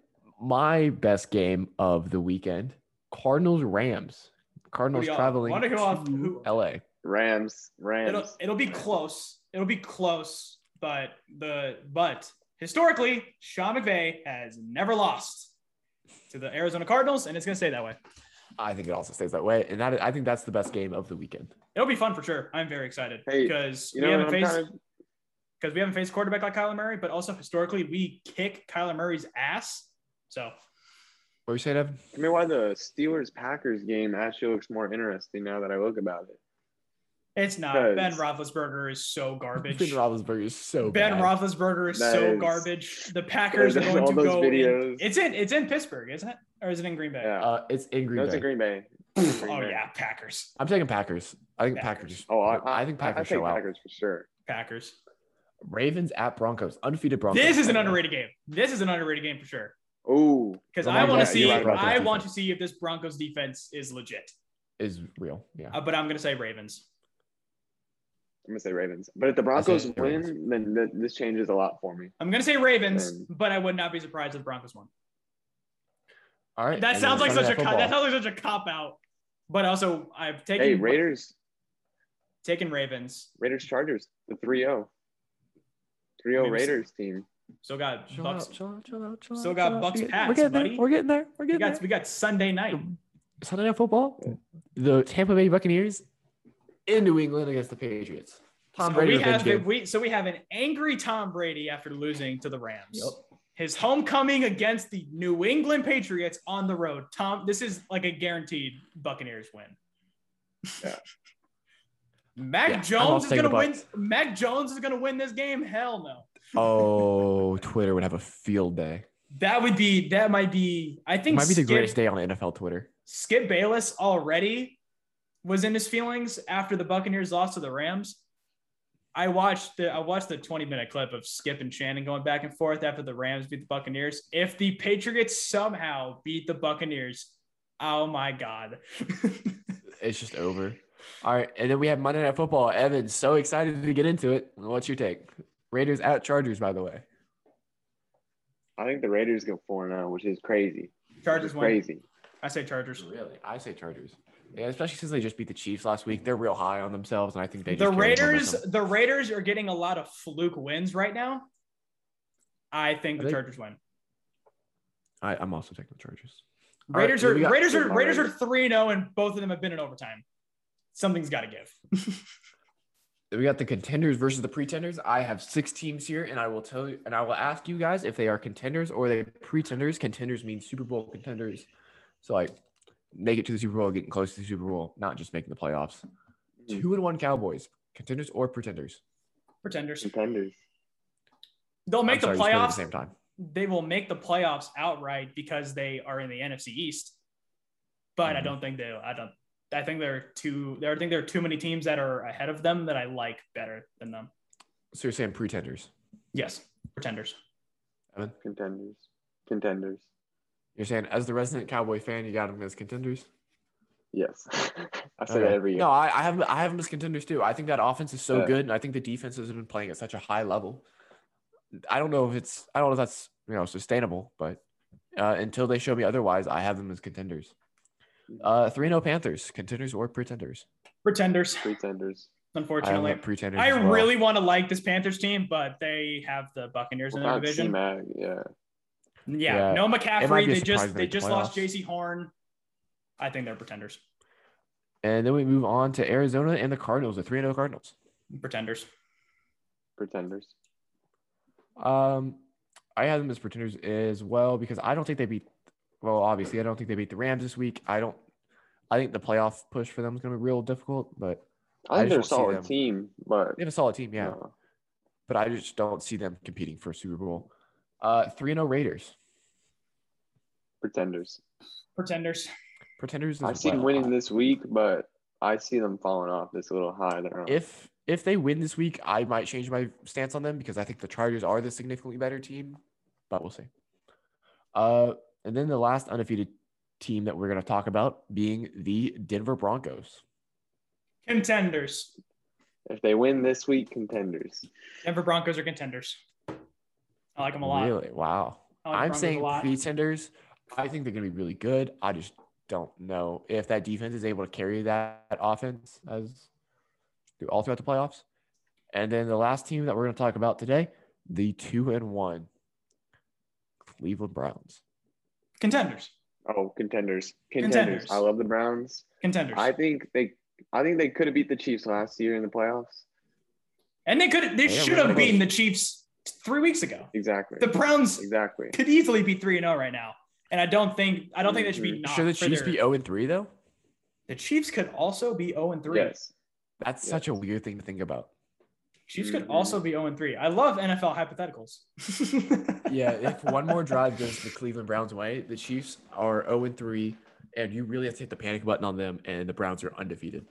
my best game of the weekend: Cardinals Rams. Cardinals traveling I to off who? L A. Rams, Rams. It'll, it'll be close. It'll be close, but the but historically, Sean McVay has never lost to the Arizona Cardinals, and it's gonna stay that way. I think it also stays that way, and that I think that's the best game of the weekend. It'll be fun for sure. I'm very excited hey, because you know we haven't faced because kind of... we haven't faced quarterback like Kyler Murray, but also historically we kick Kyler Murray's ass. So, what were you saying, Evan? I mean, why the Steelers-Packers game actually looks more interesting now that I look about it. It's not. Because... Ben Roethlisberger is so garbage. Ben Roethlisberger is so bad. Ben Roethlisberger is that so is... garbage. The Packers are going to go. In... It's in. It's in Pittsburgh, isn't it? Or is it in Green Bay? Yeah. Uh, it's in Green no, Bay. It's in Green Bay. It's Green oh, Bay. yeah. Packers. I'm taking Packers. I think Packers. Packers. Oh, I, I, I think Packers I, I show out. Packers for sure. Packers. Ravens at Broncos. Undefeated Broncos. This is an underrated game. This is an underrated game for sure. Oh. Because I want to see. Right, I defense. want to see if this Broncos defense is legit. Is real. Yeah. Uh, but I'm going to say Ravens. I'm going to say Ravens. But if the Broncos win, Ravens. then th- this changes a lot for me. I'm going to say Ravens, and... but I would not be surprised if the Broncos won. All right. That sounds like such a co- that sounds like such a cop out, but also I've taken hey, Raiders, taken Ravens, Raiders Chargers, the three oh three oh Raiders team. Still got chill Bucks. Out, chill out, chill out, chill still out, got chill Bucks. Out. Pats, we're getting buddy. there. We're getting there. We're getting we got, there. We got Sunday night. Sunday night football. The Tampa Bay Buccaneers in New England against the Patriots. Tom so Brady. We have, we, so we have an angry Tom Brady after losing to the Rams. Yep. his homecoming against the New England Patriots on the road. Tom, this is like a guaranteed Buccaneers win. Yeah. Mac yeah, Jones is gonna win. Mac Jones is gonna win this game. Hell no. Oh, Twitter would have a field day. That would be. That might be. I think it might be Skip, the greatest day on N F L Twitter. Skip Bayless already was in his feelings after the Buccaneers lost to the Rams. I watched the I watched the twenty minute clip of Skip and Shannon going back and forth after the Rams beat the Buccaneers. If the Patriots somehow beat the Buccaneers, oh my God, it's just over. All right, and then we have Monday Night Football. Evan, so excited to get into it. What's your take? Raiders at Chargers, by the way. I think the Raiders go four and oh, which is crazy. Chargers is crazy. I say Chargers. Really? I say Chargers. Yeah, especially since they just beat the Chiefs last week. They're real high on themselves, and I think they just the Raiders. The Raiders are getting a lot of fluke wins right now. I think are the they... Chargers win. I, I'm also taking the Chargers. Raiders right, are got, Raiders are Raiders are three and oh, and both of them have been in overtime. Something's got to give. We got the contenders versus the pretenders. I have six teams here, and I will tell you, and I will ask you guys if they are contenders or they pretenders. Contenders mean Super Bowl contenders, so like make it to the Super Bowl, getting close to the Super Bowl, not just making the playoffs. Mm-hmm. Two and one Cowboys, contenders or pretenders? Pretenders. Pretenders. They'll make I'm the sorry, playoffs at the same time. They will make the playoffs outright because they are in the N F C East. But mm-hmm. I don't think they. I don't. I think there are too there I think there are too many teams that are ahead of them that I like better than them. So you're saying pretenders? Yes, pretenders. Evan? Contenders. Contenders. You're saying as the resident Cowboy fan, you got them as contenders? Yes. I say okay. that every year. No, I, I have I have them as contenders too. I think that offense is so yeah. good, and I think the defense has been playing at such a high level. I don't know if it's I don't know if that's you know sustainable, but uh, until they show me otherwise, I have them as contenders. Uh, three and oh Panthers, contenders or pretenders? Pretenders. Pretenders. Unfortunately, I, pretenders I well. really want to like this Panthers team, but they have the Buccaneers well, in their division. Yeah. yeah, yeah. No McCaffrey. They just they, they just playoffs. lost J C Horn. I think they're pretenders. And then we move on to Arizona and the Cardinals. The three and oh Cardinals. Pretenders. Pretenders. Um, I have them as pretenders as well because I don't think they beat. Well, obviously, I don't think they beat the Rams this week. I don't. I think the playoff push for them is going to be real difficult. But I think I they're a solid team. But they have a solid team, yeah. No. But I just don't see them competing for a Super Bowl. Uh, three and oh Raiders. Pretenders. Pretenders. Pretenders. I see them winning high. this week, but I see them falling off this little high. If if they win this week, I might change my stance on them because I think the Chargers are the significantly better team. But we'll see. Uh. And then the last undefeated team that we're going to talk about being the Denver Broncos. Contenders. If they win this week, contenders. Denver Broncos are contenders. I like them a lot. Really? Wow. Like I'm saying pretenders. I think they're going to be really good. I just don't know if that defense is able to carry that offense as all throughout the playoffs. And then the last team that we're going to talk about today, the two and one Cleveland Browns. Contenders. Oh, contenders. contenders. Contenders. I love the Browns. Contenders. I think they I think they could have beat the Chiefs last year in the playoffs. And they could they yeah, should have beaten the Chiefs three weeks ago. Exactly. The Browns exactly. could easily be three and oh right now. And I don't think I don't mm-hmm. think they should be knocked. Should the Chiefs their, be oh and three though? The Chiefs could also be oh and three. Yes. That's yes. such a weird thing to think about. Chiefs could also be oh and three. I love N F L hypotheticals. Yeah, if one more drive goes the Cleveland Browns way, the Chiefs are oh and three, and you really have to hit the panic button on them, and the Browns are undefeated.